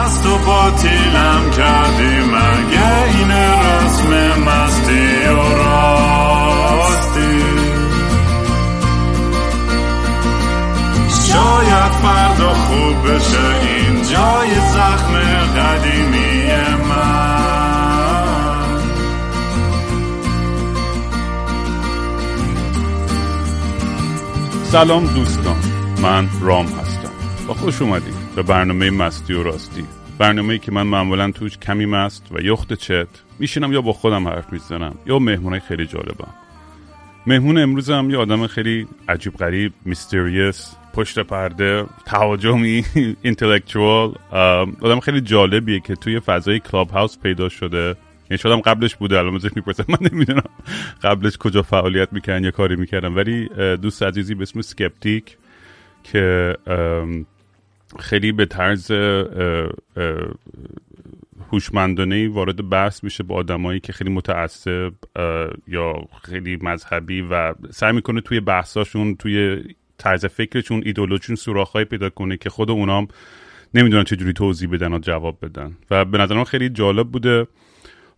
از تو باطیلم کردی، مگه این رسم مستی و راستی؟ شاید فردا خوب بشه این جای زخم قدیمی من. سلام دوستان، من رام هستم و خوش اومدید به برنامه مستی و راستی، برنامه‌ای که من معمولاً توش کمی مست و یخت چت میشینم یا با خودم حرف میزنم یا مهمونای خیلی جالبم. مهمون امروزم یه آدم خیلی عجیب غریب، میستریس، پشت پرده، تهاجمی، اینتלקچوال، آدم خیلی جالبیه که توی فضای کلاب هاوس پیدا شده. یعنی شدم قبلش بوده، الان ازش میپرسم، من نمیدونم قبلش کجا فعالیت می‌کردن یا کاری می‌کردن، ولی دوست عزیزی به اسم سکپتیک که خیلی به طرز هوشمندانه وارد بحث میشه با آدمایی که خیلی متعصب یا خیلی مذهبی و سعی میکنه توی بحثاشون، توی طرز فکرشون، ایدئولوژیشون سوراخ‌های پیدا کنه که خود اونام نمیدونن چجوری توضیح بدن و جواب بدن و به نظرم خیلی جالب بوده.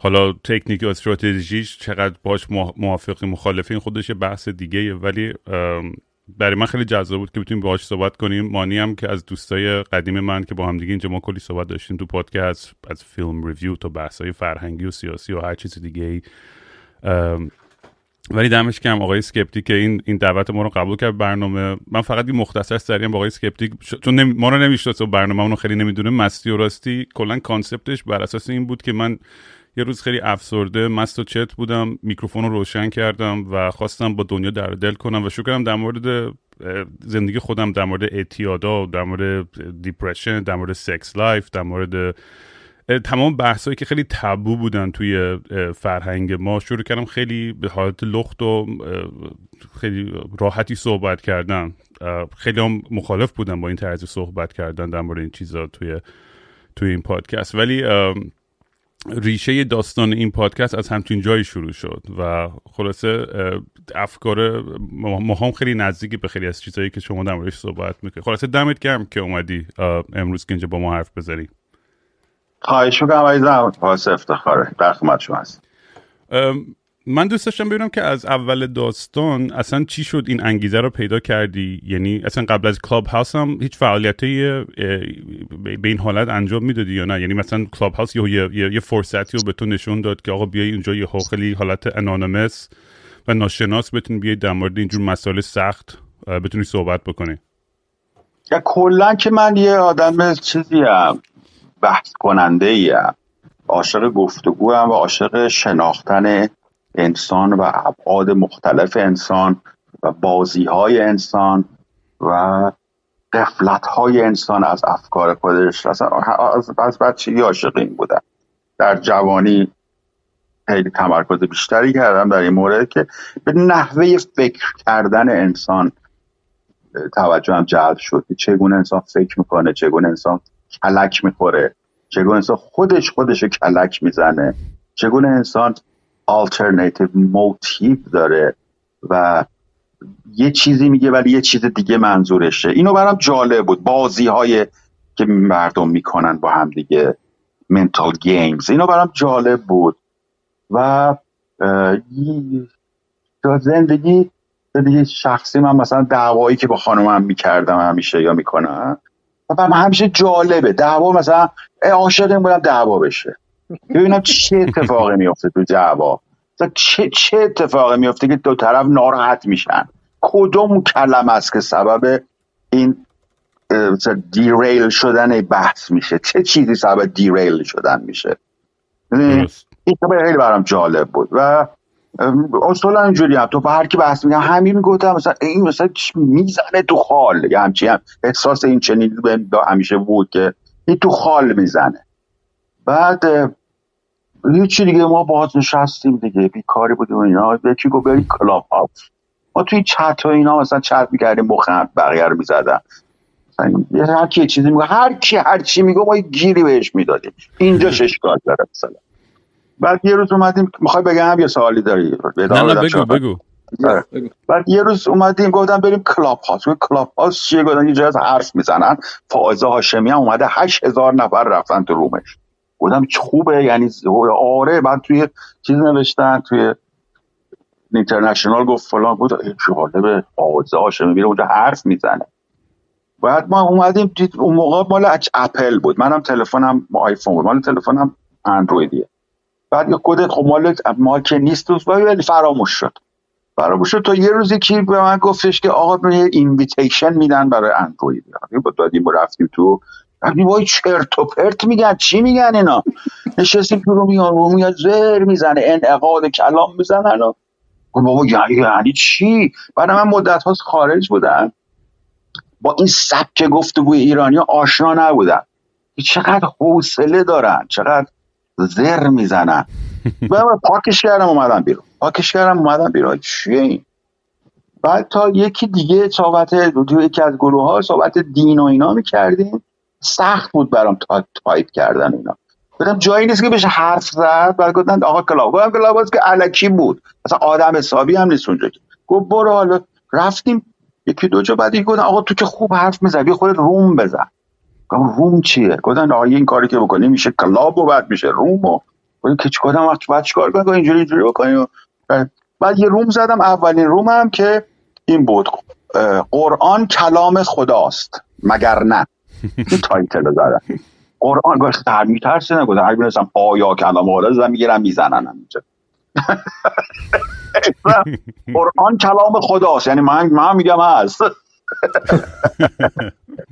حالا تکنیک و استراتژیش چقدر باش موافقی مخالفی خودش بحث دیگه، ولی برای من خیلی جذاب بود که بتونیم باهاش صحبت کنیم. مانی هم که از دوستای قدیم من که با هم دیگه اینجا ما کلی صحبت داشتیم تو پادکست، از فیلم ریویو تا بحث‌های فرهنگی و سیاسی و هر چیز دیگه، ولی دمش گرم آقای سکپتیک که این دعوت ما رو قبول کرد برنامه. من فقط یه مختصر سریع با آقای سکپتیک، چون ما رو نمی‌شناسه و برنامه اون رو خیلی نمی‌دونه، مستی و راستی کلاً کانسپتش بر اساس این بود که من یه روز خیلی افسرده مست و چت بودم، میکروفون رو روشن کردم و خواستم با دنیا در دل کنم و شروع کردم در مورد زندگی خودم، در مورد اعتیادا، در مورد دیپرشن، در مورد سکس لایف، در مورد تمام بحثایی که خیلی تابو بودن توی فرهنگ ما، شروع کردم خیلی به حالت لخت و خیلی راحتی صحبت کردن. خیلی هم مخالف بودن با این طرز صحبت کردن در مورد این چیزا توی این پادکست، ولی ریشه داستان این پادکست از همچین جایی شروع شد و خلاصه افکار ما هم خیلی نزدیکی به خیلی از چیزایی که شما در موردش صحبت میکنید. خلاصه دمت گرم که اومدی امروز که اینجا با ما حرف بزنی. خواهش میکنم عزیزم، باعث افتخاره، در خدمت شما هستم. من دوست داشتم ببینم که از اول داستان اصلا چی شد، این انگیزه رو پیدا کردی؟ یعنی اصلا قبل از کلاب هاوس هم هیچ فعالیتی به این حالت انجام میدادی یا نه؟ یعنی مثلا کلاب هاوس یه فرصتی رو به تو نشون داد که آقا بیای اونجا یه خیلی حالت انانیمس و ناشناس بتونی بیای در مورد اینجور مسائل سخت بتونی صحبت بکنی؟ یا کلا که من یه آدم چیزیم، بحث کننده‌ایم، عاشق گفتگوام و عاشق شناختن انسان و ابعاد مختلف انسان و بازی‌های انسان و غفلت‌های انسان از افکار خودش. از بچگی عاشق این بودم. در جوانی خیلی تمرکز بیشتری کردم در این مورد که به نحوه فکر کردن انسان توجهم جلب شد، چگونه انسان فکر میکنه، چگونه انسان کلک میخوره، چگونه انسان خودشو کلک میزنه، چگونه انسان alternative motive داره و یه چیزی میگه ولی یه چیز دیگه منظورشه. اینو برام جالب بود، بازی‌های که مردم میکنن با هم دیگه، mental games، اینو برام جالب بود و تو زندگی شخصی من مثلا دعوایی که با خانومم میکردم همیشه یا میکنم و من همیشه جالبه دعوا، مثلا عاشق این بودم دعوا بشه، ببینم چه اتفاقی میفته تو دعوا، چه اتفاقی میفته که دو طرف ناراحت میشن، کدوم کلمه است که سبب این دیریل شدن بحث میشه، چه چیزی سبب دیریل شدن میشه. این خیلی برام جالب بود و اصلا اینجوری هم تو با هر کی بحث میگم همین میگفتم، مثلا این مثلا میزنه تو خال، یا همچین احساس این چنینی همیشه بود که این تو خال میزنه. بعد یه چی دیگه ما باهات نشستیم دیگه، بیکاری بودیم و اینا، یکی گفت بریم کلاب هاوس. ما توی چت و اینا مثلا چت می‌کردیم، مخم بقیه رو می‌زدن، مثلا هر کی چیزی میگه، هر چی میگه ما گیری بهش میدادیم، اینجاش اشکال داره مثلا. بعد یه روز اومدیم، می‌خوای بگم یه سوالی داری؟ نه بگو. آره. بعد یه روز اومدیم گفتم بریم کلاب هاوس. کلاب هاوس چیه؟ گفتن یه جا حرف میزنن. فائزه هاشمی هم اومده 8000 نفر رفتن تو رومش. گفتم خوبه یعنی آره. بعد توی چیز نوشتن توی اینترنشنال گفت فلان بود جالب فائزه هاشمی میره اونجا حرف میزنه. بعد ما اومدیم دید اون موقع مال اپل بود، منم تلفنم آیفون بود، مال تلفنم اندرویدیه. بعد یه کد خب مال که نیست دوست ولی فراموش شد. تا یه روزی کی به من گفتش که آقا من یه اینویتیشن میدن برای اندروید. بعد دادیم و رفتیم تو. یعنی وای چرت و پرت میگن، چی میگن اینا؟ نشستیم تو رو میان زر میزنه، انعقاد کلام میزنن. و بابا یعنی چی؟ بعد من مدت هاست خارج بودم. با این سبک گفتگوی ایرانی‌ها آشنا نبودم. چقدر حوصله دارن، چقدر زر میزنن. من پاکش کردم اومدم بیرون. چیه این؟ بعد تا یکی دیگه صحبت یکی از گروه‌ها صحبت دین و اینا می‌کردیم. سخت بود برام تایپ کردن اینا. گفتم جایی نیست که بشه حرف زد. بعد گفتن آقا کلاب هاوس که الکی بود. اصلا آدم حسابی هم نیست اونجا. گفت برو حالا رفتیم یکی دو جا. بعد گفتن آقا تو که خوب حرف می‌زنی خودت روم بزن. گفتم روم چیه؟ گفتن آقا این کاری که بکنی میشه کلاب و بعد میشه روم و ولی که چیکارم وقت بعد چیکار کنم اینجوری بکنیم. بعد یه روم زدم، اولین رومم که این بود قرآن کلام خداست مگر نه. این تایتل رو زدم. قرآن گفت تعمی ترس نگذار هر بنویسم آیا کلام خدا زدم میگیرم میزننم اینجا. قرآن کلام خداست یعنی من میگم هست.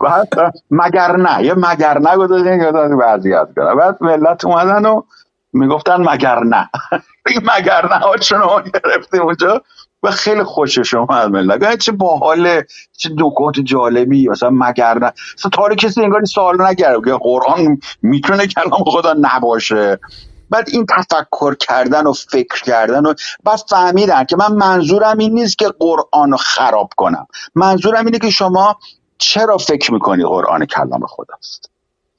بعد مگر نه گذاشتن وضعیت کنه. بعد ملت اومدن و میگفتن مگر نه ها چونو گرفتیم اونجا و خیلی خوشش اومد ملت. چه باحاله، چه نکات جالبی. مثلا مگر نه اصلا تا کسی انگار سوال نگره که قرآن میتونه کلام خدا نباشه. بعد این تفکر کردن و فکر کردن و بعد فهمیدن که من منظورم این نیست که قرآن رو خراب کنم، منظورم اینه که شما چرا فکر میکنی قرآن کلام خداست.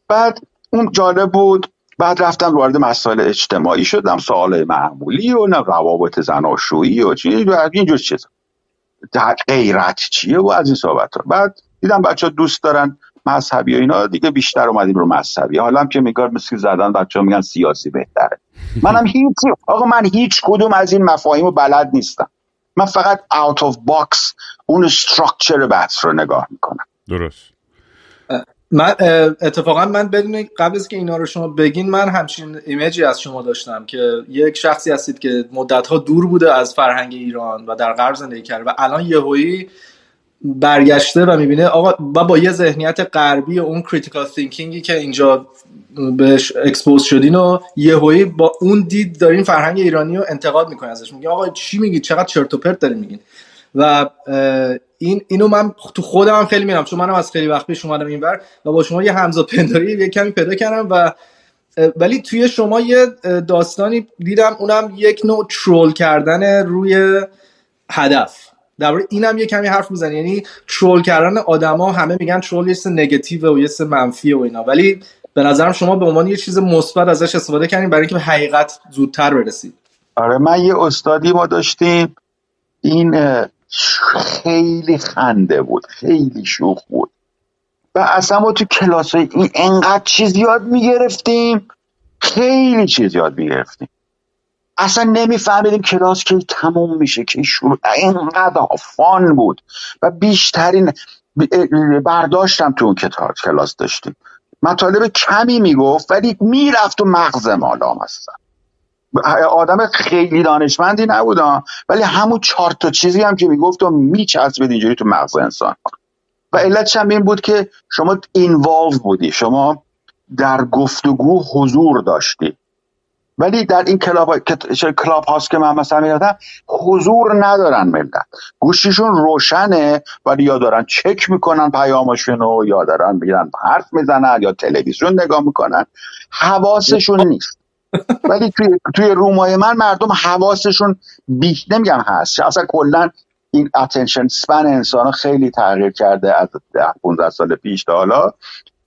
بعد اون جالب بود. بعد رفتم وارد مسائل اجتماعی شدم، سوال معمولی و روابط زناشویی و چیز اینجور چیزا، غیرت چیه و از این صحبت‌ها. بعد دیدم بچه‌ها دوست دارن مذهبی و اینا دیگه، بیشتر اومدیم رو مذهبی. حالا هم که میگار مثل زدن بچه‌ها میگن سیاسی بهتره. من هیچ کدوم از این مفاهیم رو بلد نیستم. من فقط out of box اون استراکچر بحث رو نگاه میکنم. درست. من اتفاقا بدون قبل از که اینا رو شما بگین من همچین ایمیجی از شما داشتم که یک شخصی هستید که مدت‌ها دور بوده از فرهنگ ایران و در غرب زندگی کرده و الان یهویی برگشته و میبینه آقا با یه ذهنیت غربی و اون کریتیکال ثینکینگی که اینجا بهش اکسپوز شدین و یهویی با اون دید دارین فرهنگ ایرانی رو انتقاد میکنه ازش، میگه آقا چی میگید، چقدر چرت و پرت دارین میگین. و اینو من تو خودم خیلی میرم چون منم از خیلی وقت پیش اومدم اینور و با شما یه همزادپنداری یه کمی پیدا کردم و ولی توی شما یه داستانی دیدم، اونم یک نوع ترول کردن روی هدف. درباره اینم یه کمی حرف میزنی، یعنی ترول کردن آدما. همه میگن ترول یه چیز نگاتیو و یه چیز منفیه و اینا، ولی به نظرم شما به عنوان یه چیز مثبت ازش استفاده کردین برای اینکه به حقیقت زودتر برسید. آره، من یه استادی ما داشتیم این خیلی خنده بود، خیلی شوخ بود و اصلا ما تو کلاس این انقدر چیز یاد میگرفتیم، خیلی چیز یاد میگرفتیم، اصلا نمیفهمیدیم کلاس که تموم میشه که شروع. انقدر فان بود و بیشترین برداشتم تو اون کتاب کلاس داشتیم. مطالب کمی میگفت ولی میرفت و مغز مالا مثلا. آدم خیلی دانشمندی نبودم ولی همون چهار تا چیزی هم که میگفت و میچسبید اینجوری تو مغز انسان. و علتش هم این بود که شما اینوالو بودی، شما در گفتگو حضور داشتی. ولی در این کلاب هاست که من مثلا میگفتم حضور ندارن ملت، گوشیشون روشنه ولی یا دارن چک میکنن پیاماشونو یا دارن میگن حرف میزنن یا تلویزیون نگاه میکنن، حواسشون نیست. ولی توی رومای من مردم حواسشون نمیگم هست، اصلا کلا این اتنشن سپن انسان خیلی تغییر کرده از 15 سال پیش تا حالا.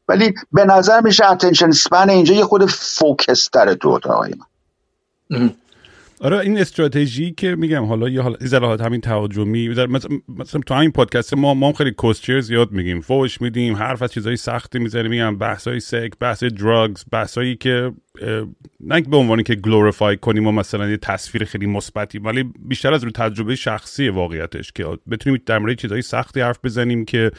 ولی به نظر میشه اتنشن سپن اینجا یه خود فوکس تره تو اتاقای من. آره این استراتژی که میگم حالا یه حالا اصطلاحات همین تهاجمی مثلا تو همین پادکست ما هم خیلی کوسچر زیاد میگیم، فوش میدیم، حرف از چیزای سختی میزنیم، میگم بحثای سگ، بحث درگز، بحثایی که نه به عنوانی که گلوریفای کنیم و مثلا یه تصویر خیلی مثبتی، ولی بیشتر از رو تجربه شخصی واقعیتش که بتونیم در مورد چیزای سختی حرف بزنیم که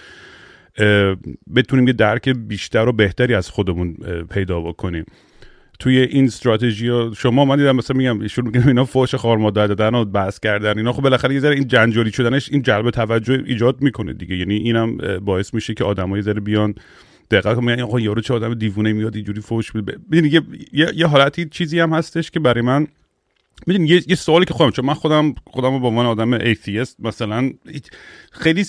بتونیم یه درک بیشتر و بهتری از خودمون پیدا بکنیم. توی این استراتژی شما من دیدم مثلا میگم شروع می‌کنم اینا فوش خارماده دادن و بحث کردن اینا، خب بالاخره یه ذره این جنجالی شدنش این جلب توجه ایجاد میکنه دیگه، یعنی اینم باعث میشه که آدمای ذره بیان دقیقاً میگن آقا یارو چه آدم دیوونه میاد اینجوری فوش میده. ببین یه حالتی چیزی هم هستش که برای من ببین یه سوالی که خودم چون من خودم به عنوان آدم ایتیست مثلا خیلی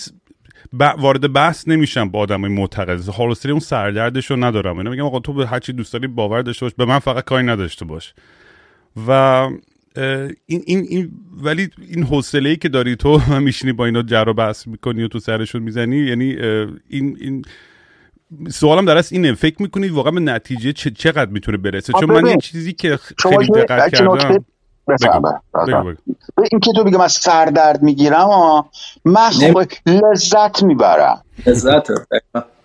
وارد بحث نمیشم با آدمای معتقد، حالسری اون سردردشو ندارم، اینا میگم آقا تو به هر چی دوست داری باور داشته باش، به من فقط کاری نداشته باش. و این ولی این حوصله‌ای که داری تو میشینی با اینا جر و بحث میکنی و تو سرشون میزنی، یعنی این سوالم در اصل اینه، فکر میکنید واقعا به نتیجه چقدر میتونه برسه؟ چون من یه چیزی که خیلی دقت کردم بگو. این که تو بگم از سر درد میگیرم من لذت میبرم، لذت.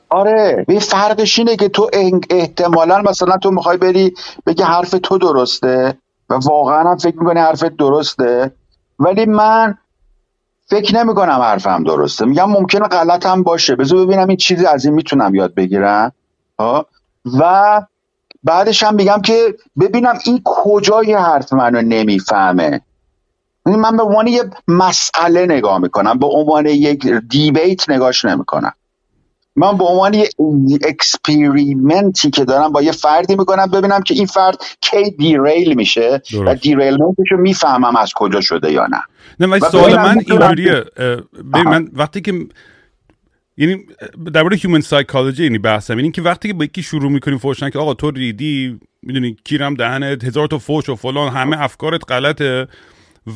آره به فرقش اینه که تو احتمالا مثلا تو میخوای بری بگی حرف تو درسته و واقعا هم فکر میکنی حرفت درسته، ولی من فکر نمیکنم حرفم درسته، میگم ممکنه غلطم باشه، بذار ببینم این چیزی از این میتونم یاد بگیرم و بعدش هم میگم که ببینم این کجای حرف منو نمیفهمه. من به عنوان یه مسئله نگاه میکنم، به عنوان یک دیبیت نگاهش نمیکنم، من به عنوان یه اکسپریمنتی که دارم با یه فردی میکنم ببینم که این فرد کی دیریل میشه و دیریلمنتشو میفهمم از کجا شده یا نه. ولی سوال من اینجوریه، من وقتی که یعنی در مورد هیومن سایکولوژی این بحثم اینه که وقتی که با یکی شروع میکنیم فوشن که آقا تو ریدی، میدونی کیرم دهنت، هزار تا فوش و فلان، همه افکارت غلطه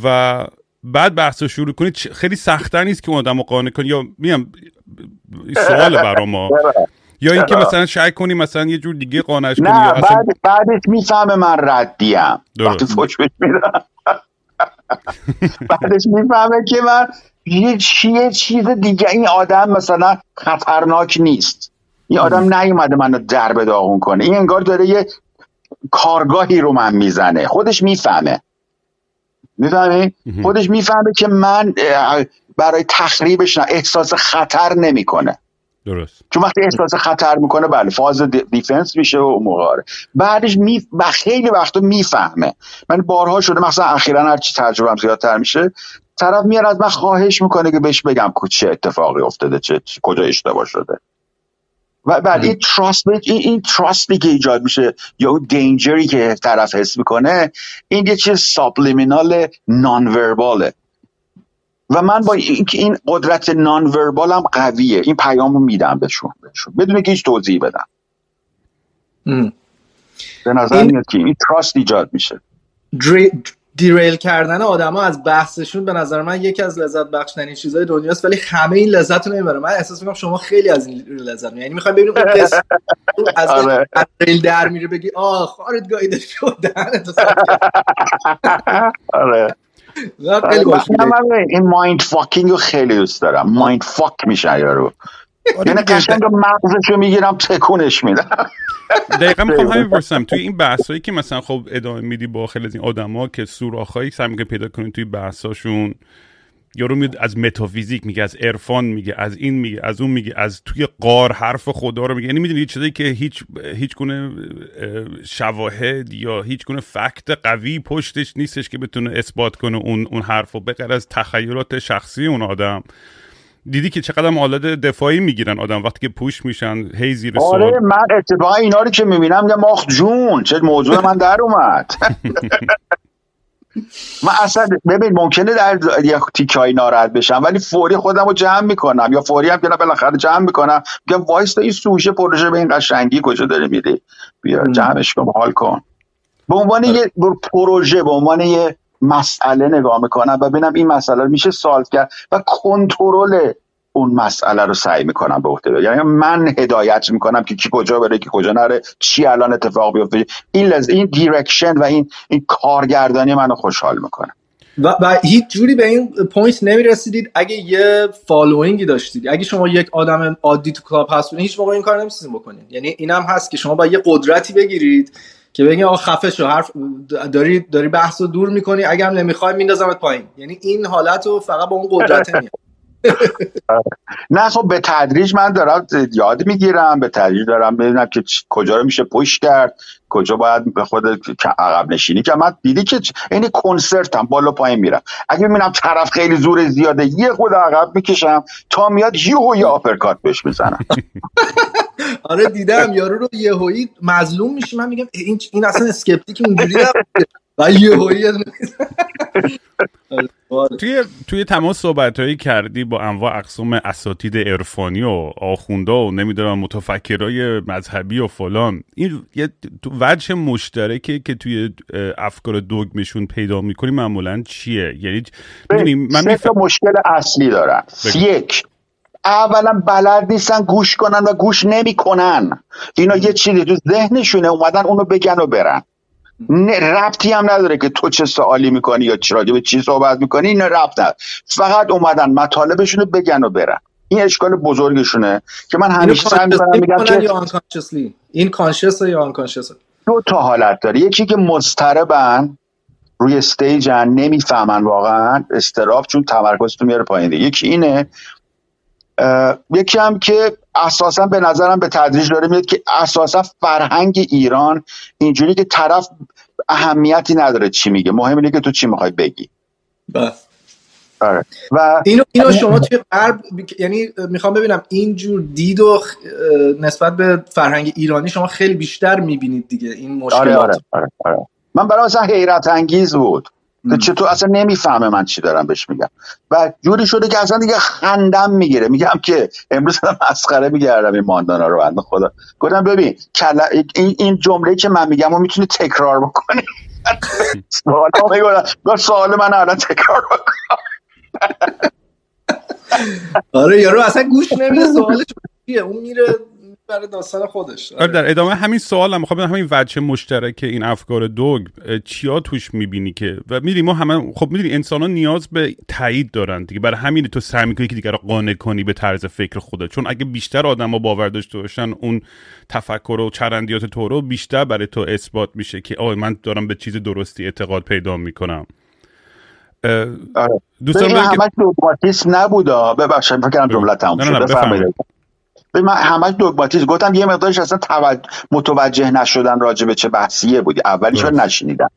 و بعد بحثو شروع کنی، خیلی سخت نیست که اون آدمو قانع کنی؟ یا میگم سوال برام ما یا اینکه مثلا شک کنی مثلا یه جور دیگه قانعش کنی؟ یا اصلا بعدش میفهمه من ردیم وقتی فوش میدم بعدش میفهمه که من یه چیز دیگه، این آدم مثلا خطرناک نیست، این آدم نیومده منو در به داغون کنه، این انگار داره یه کارگاهی رو من میزنه. خودش میفهمه، میفهمی؟ خودش میفهمه که من برای تخریبش احساس خطر نمیکنه. درست، چون وقتی احساس خطر میکنه بله فاز دیفنس میشه و مغاره. بعدش خیلی وقتا میفهمه. من بارها شده مثلا اخیرا هرچی تجربه‌ام زیادتر میشه طرف میاد از من خواهش میکنه که بهش بگم چه اتفاقی افتاده، چه کجا اشتباه شده. و بعد این تراستی که ایجاد میشه یا اون دینجری که طرف حس میکنه، این یه چیز سابلیمینال نان ورباله و من با این قدرت نان وربالم قویه، این پیامو میدم بهشون بدون اینکه هیچ توضیحی بدم. به نظر میاد که این تراست ایجاد میشه. دیریل کردن آدم ها از بحثشون به نظر من یکی از لذت بخشترین چیزهای دنیاست، ولی همه این لذت رو نمیبره. من احساس میکنم شما خیلی از این لذت میبرید، یعنی میخوایم ببینیم اون تست از ریل در میره بگی آخ خارت گایده شدن. آره من این مایند فاکینگ رو خیلی دوست دارم، مایند فاک میشه یارو، یعنی قشنگ مغزشو میگیرم تکونش میدم. دقیقا میخوام همین بپرسم، توی این بحثایی که مثلا خب ادامه میدی با خیلی از این آدما که سوراخایی سعی میکنن پیدا کنن توی بحثاشون، یارو میاد از متافیزیک میگه، از عرفان میگه، از این میگه، از اون میگه، از توی غار حرف خدا رو میگه، یعنی میدونی چیزایی که هیچ گونه شواهد یا هیچ گونه فکت قوی پشتش نیستش که بتونه اثبات کنه اون حرفو به غیر از تخیلات شخصی اون آدم. دیدی که چقدر آلات دفاعی میگیرن آدم وقتی که پوش میشن هی زیر سوال. آره من اتفاقا اینا رو که میبینم میگم آخ جون چه موضوع من در اومد. من اصلا ببین ممکنه در یک تیکای ناراحت بشم ولی فوری خودم رو جمع میکنم، یا فوری هم که بالاخره جمع میکنم، میگم وایستا این سوژه پروژه به این قشنگی کجا داره میده، بیا جمعش کن، حال کن. به عنوان یه پروژه، به عنوان یه مسئله نگاه میکنم و ببینم این مسئله میشه سالو کرد و کنترل اون مسئله رو سعی میکنم به عهده بگیرم، یعنی من هدایت میکنم که کی کجا بره کی کجا نره، چی الان اتفاق بیفته. این دایرکشن و این کارگردانی منو خوشحال میکنه. و هیچ جوری به این پوینت نمیرسیدید اگه یه فالوینگی داشتید، اگه شما یک آدم عادی تو کلاب هستید هیچ موقع این کار نمی‌تونید بکنید. یعنی اینم هست که شما با یه قدرتی بگیرید که بگین آقا خفه شو، حرف داری بحثو دور می‌کنی، اگه هم نمی‌خوای میندازمت پایین. یعنی این حالتو فقط با اون قدرت نمیاد. نه خب به تدریج من دارم یاد میگیرم، به تدریج دارم ببینم که کجا رو میشه پوش کرد، کجا باید به خود عقب نشینی که من دیدی که این کنسرتم بالا پایین میرم، اگه ببینم طرف خیلی زور زیاده یه خود عقب میکشم تا میاد یهویی آپرکات بهش میزنم. آره دیدم یارو رو یهویی مظلوم میشه، من میگم این اصلا سکپتیک اونجوری نبوده و یهویی. توی تمام صحبت‌هایی کردی با انواع اقسام اساتید عرفانی و آخوندا و نمیدونم متفکرای مذهبی و فلان، این یه وجه مشترکه که توی افکار دوگمشون پیدا می‌کنی معمولاً چیه؟ یعنی مشکل اصلی دارن. یک، اولا بلد نیستن گوش کنن و گوش نمی‌کنن. اینا یه چیزی تو ذهنشونه اومدن اونو بگن و برن، نه ربطی هم نداره که تو چه سوالی میکنی یا راجع به چی صحبت میکنی، این ربط نداره، فقط اومدن مطالبشونو بگن و برن. این اشکال بزرگشونه که من همیشه سعی میگم که این کانشس یا آن کانشس دو تا حالت داره. یکی که مضطربن روی استیجن، نمیفهمن واقعا استراپ چون تمرکزتون میاره پایین. یکی اینه، یکی هم که اساسا به نظرم به تدریج داره میاد که اساسا فرهنگ ایران اینجوری که طرف اهمیتی نداره چی میگه، مهم اینه که تو چی میخوای بگی بس. آره. و اینو شما توی غرب، یعنی میخوام ببینم اینجور دید و نسبت به فرهنگ ایرانی شما خیلی بیشتر میبینید دیگه این مشکلات. آره. من برای اصلا حیرت انگیز بود چطور اصلا نمیفهمه من چی دارم بهش میگم و جوری شده که اصلا دیگه خندم میگیره. میگم که امروز هم مسخره میگردم این ماندانا رو، بنده خدا گفتم ببین این جمله‌ای که من میگم رو میتونی تکرار بکنی. سوال من الان تکرار بکنم. آره یارو اصلا گوش نمیده سوالش چیه، اون میره برای داستان خودش. آره. در ادامه همین سوالم میخوام بدونم همین وجه مشترک این افکار دوگ چیا توش میبینی که و میریم ما همه خب میدونی انسانا نیاز به تایید دارن دیگه، برای همین تو سعی میکنی که دیگه رو قانع کنی به طرز فکر خودت، چون اگه بیشتر آدما باور داشته باشن اون تفکر و چرندیات تو رو بیشتر برای تو اثبات میشه که آ من دارم به چیز درستی اعتقاد پیدا میکنم. دوستان من همش دوگماتیسم نبودا، ببخشید فکر کنم جمله تموم شد. بفرمایید. من همش دوگماتیسم گفتم، یه مقدارش اصلا متوجه نشدن راجع به چه بحثیه بود، اولیش رو نشنیدم،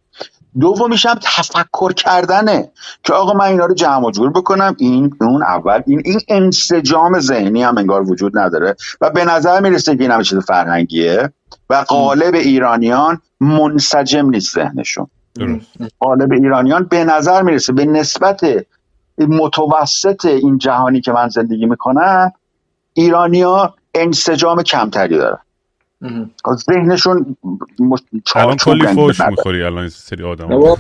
دومیش هم تفکر کردنه که آقا من اینا رو جمع و جور بکنم. این اون اول این انسجام ذهنی هم انگار وجود نداره و به نظر میرسه که این هم چیز فرهنگیه و قالب ایرانیان منسجم نیست ذهنشون. قالب ایرانیان به نظر میرسه به نسبت متوسط این جهانی که من زندگی میکنم ایرانی‌ها انسجام کمتری دارن. ذهنشون کلی فوش می‌خوری الان سری آدم‌ها.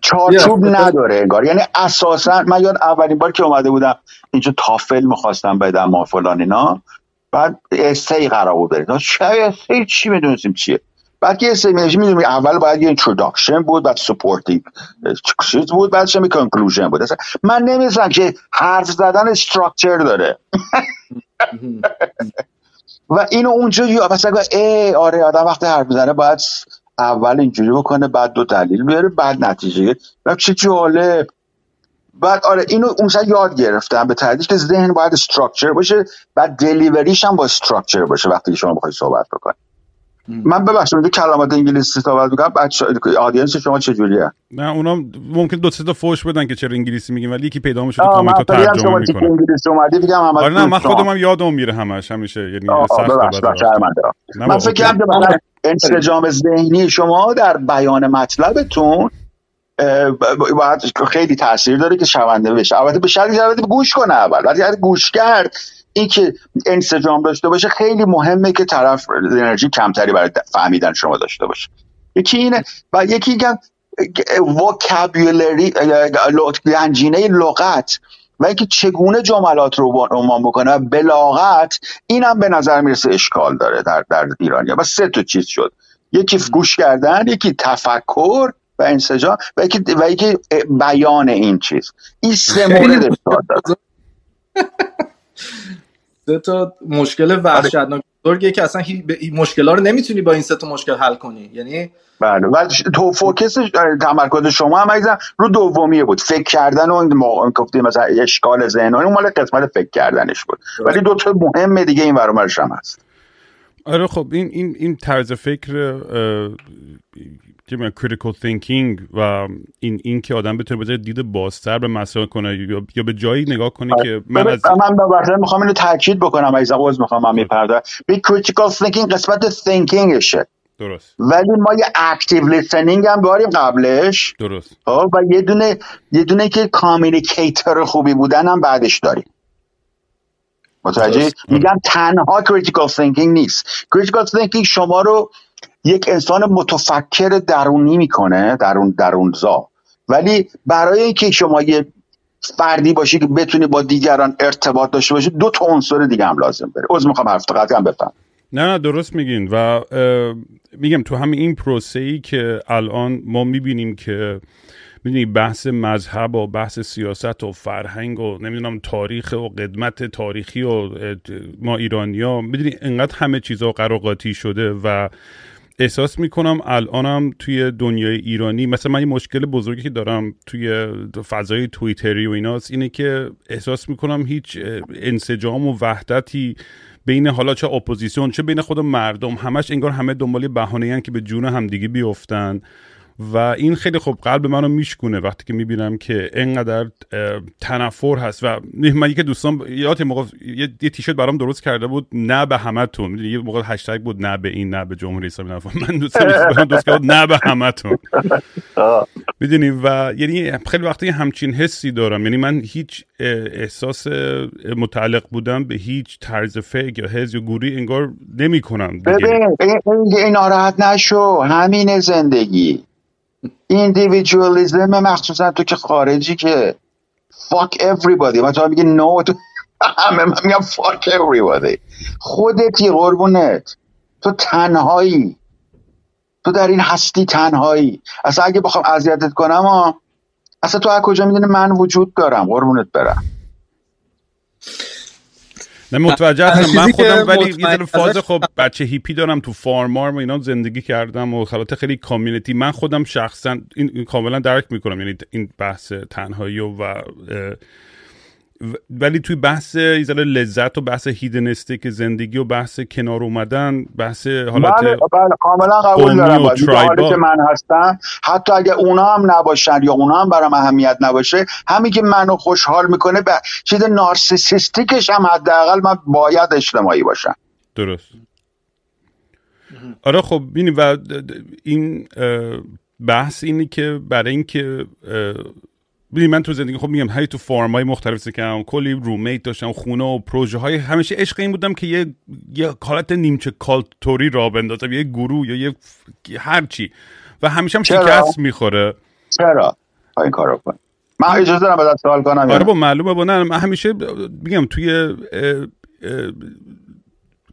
چارچوب نداره انگار. یعنی اساساً من یاد اولین بار که اومده بودم اینجا تافل می‌خواستم بدم ما فلان اینا، بعد استی قرار بود برید. شاید چی می‌دونستیم چیه. بعد که استیج می‌دونیم اول باید یه اینتروداکشن بود، بعد سپورتینگ چیز بود، بعد شمی کانکلوژن بود. اصلا من نمی‌دونم که حرف زدن استراکچر داره. و اینو اونجوری مثلا ای آره آدم وقتی حرف می‌زنه باید اول اینجوری بکنه، بعد دو دلیل بیاره، بعد نتیجه. بعد چه جالب. بعد آره اینو اونجا یاد گرفتم به تدریج که ذهن باید استراکچر باشه، بعد دلیوریش هم با استراکچر باشه وقتی شما بخواید صحبت بکنید. من ببخشید میگم کلمات انگلیسی تا بعد میگم بچا آدینس شما چجوریه؟ نه اونا ممکن دو سه تا فوش بدن که چرا انگلیسی میگیم، ولی یکی پیدا میشه تو کامنت ترجمه میکنه. آره نه من خودم یادم میره همش همیشه، یعنی سخت بود. من فکر کردم انسجام ذهنی شما در بیان مطلبتون باید خیلی تاثیر داره که شونده بشه. البته به شرطی که گوش کنه اول. وقتی گوش کرد این که انسجام داشته باشه خیلی مهمه که طرف انرژی کمتری برای فهمیدن شما داشته باشه. یکی اینه و یکی هم وکابیولری، گنجینه لغت و اینکه چگونه جملات رو رمان بکنه. بلاغت اینم به نظر میرسه اشکال داره در ایرانیا. و سه تا چیز شد، یکی گوش کردن، یکی تفکر و انسجام و یکی بیان این چیز. این سه مورد اشکال داره. سه تا مشکل وحشتناک بزرگه که اصلا مشکل‌ها رو نمیتونی با این سه تا مشکل حل کنی. یعنی بله، ولی تو فوکس تمرکز شما هم مثلا رو دومیه بود، فکر کردن و گفتیم مثلا اشکال ذهنی اون مال قسمت فکر کردنش بود، ولی دو تا مهم دیگه این ور اونش هم هست. آره خب این طرز فکر که critical thinking و این که آدم بتونه بذاره دید بازتر به مسائل کنه یا به جایی نگاه کنه که من بابت میخوام اینو تاکید بکنم، از عوض میخوام من میپردازم به critical thinking، قسمت thinkingشه درست، ولی ما یه active listening هم داریم قبلش درست، و یه دونه که کامیونیکیتور خوبی بودن هم بعدش داریم. متوجه میگم تنها critical thinking نیست. critical thinking شما رو یک انسان متفکر درونی میکنه، درونزا، ولی برای اینکه شما یه فردی باشی که بتونی با دیگران ارتباط داشته باشی دو تا عنصر دیگه هم لازم بره. عذر میخوام حرف قطعی هم بفهم. نه درست میگین و میگم تو همین این پروسه‌ای که الان ما میبینیم که میدونی بحث مذهب و بحث سیاست و فرهنگ و نمیدونم تاریخ و قدمت تاریخی و ما ایرانی‌ها میدونی انقدر همه چیزا قراقاتی شده و احساس میکنم الانم توی دنیای ایرانی مثلا من یه مشکل بزرگی که دارم توی فضای توییتری و ایناست اینه که احساس میکنم هیچ انسجام و وحدتی بین حالا چه اپوزیسیون چه بین خود مردم، همش انگار همه دنبال بهانه‌این که به جون همدیگه بیفتن و این خیلی خوب قلب منو میشکونه وقتی که میبینم که اینقدر تنفر هست. و من یک دوستان یاد موقع یه تیشرت برام درست کرده بود نه به همتون، یه موقع هشتگ بود نه به این نه به جمهوری اسلامی، من دوستان درست کرد نه به همتون میدونی. و یعنی خیلی وقتی همچین حسی دارم، یعنی من هیچ احساس متعلق بودم به هیچ طرز فکر یا حزب یا گروهی انگار نمی‌کنم. ببین این ناراحت نشو، همین زندگی ایندیویدوالیسم، مخصوصا تو که خارجی که fuck everybody، من تو میگه no تو همه، من میگم fuck everybody، خودتی قربونت، تو تنهایی، تو در این هستی تنهایی، اصلا اگه بخوام اذیتت کنم اصلا تو هر کجا میدونی من وجود دارم قربونت برم. نه متوجه هستم من خودم، ولی یه ذره فاز خب بچه هیپی دارم، تو فارمارم اینا زندگی کردم و خلاطه خیلی کامیونیتی، من خودم شخصا این کاملا درک میکنم، یعنی این بحث تنهایی و ولی توی بحث یه ذره لذت و بحث هیدنستیک زندگی و بحث کنار اومدن، بحث حالت بله کاملا قبول دارم با حالت من هستم، حتی اگه اونا هم نباشن یا اونا هم برام اهمیت نباشه، همین که منو خوشحال میکنه به چیز نارسیسیستیکش هم حداقل من باید اجتماعی باشم. درست آره خب ببین و این بحث اینی که برای اینکه ببین من تو زندگی خب میگم هی تو فارمای مختلف سکم کلی رومیت داشتم، خونه و پروژه های، همیشه عشق این بودم که یه حالت نیمچه کالتوری را بندازم، یه گروه یا یه هر چی، و همیشه هم شکست میخوره. چرا این کارو کنم؟ من اجازه دارم بعد سوال کنم؟ آره با معلومه با نه، من همیشه میگم توی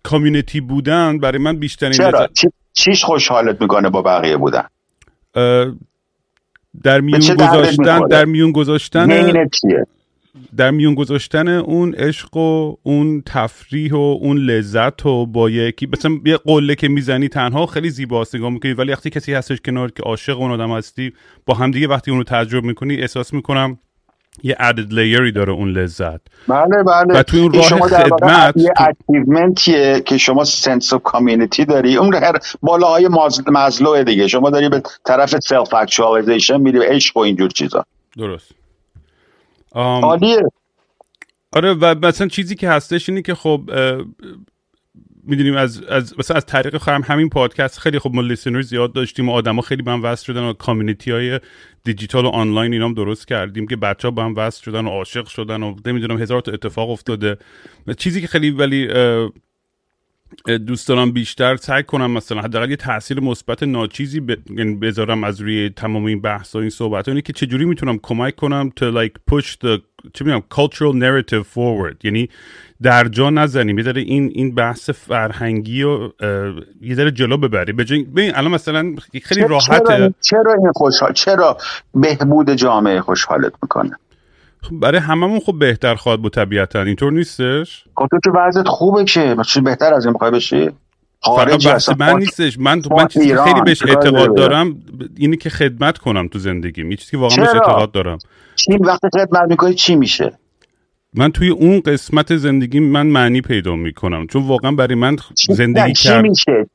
کامیونیتی بودن برای من بیشترین چرا چیش خوشحالت میکنه با بقیه بودن، در میون گذاشتن اون عشق و اون تفریح و اون لذت و با یکی، مثلا یه قله که میزنی تنها خیلی زیباست نگاه میکنی، ولی وقتی کسی هستش کنار که عاشق اون آدم هستی با هم دیگه، وقتی اون رو تجربه میکنی احساس میکنم یه added layerی داره اون لذت. بله بله. و توی اون راه خدمت یه اکتیومنتیه که شما سنس اف کامیونیتی داری، اون هر بالاهای مازلو دیگه شما داری به طرف سلف اکچوالایزیشن میری، عشق و اینجور چیزا. درست. عالیه. آره و مثلا چیزی که هستش اینه که خب میدونیم از طریق خودم همین پادکست خیلی خب ما لیسنر زیاد داشتیم و آدما خیلی با هم وصل شدن و کامیونیتی های دیجیتال و آنلاین اینا هم درست کردیم که بچه‌ها با هم وصل شدن و عاشق شدن و نمیدونم هزار تا اتفاق افتاده. چیزی که خیلی ولی دوست دارم بیشتر سعی کنم مثلا حداقل یه تاثیر مثبت ناچیزی بذارم از روی تمام این بحث و این صحبت ها، اینه که چجوری میتونم کمک کنم to like push the cultural narrative forward، یعنی در جا نزنیم، یه ذره این بحث فرهنگی رو یه ذره جلو ببریم. ببین الان مثلا خیلی راحته چرا این خوشحال، چرا بهبود جامعه خوشحالت میکنه؟ برای هممون خب بهتر خواهد بود طبیعتاً، اینطور نیستش؟ تو که وضعیت خوبه که چون بهتر از این می‌خوای بشی؟ خارج از من نیستش، من چیزی خیلی بهش اعتقاد دارم، اینی که خدمت کنم تو زندگیم، یه چیزی که واقعا بهش اعتقاد دارم. چی وقتی خدمت می‌کنی چی میشه؟ من توی اون قسمت زندگی من معنی پیدا میکنم، چون واقعا برای من زندگی کرد چی میشه؟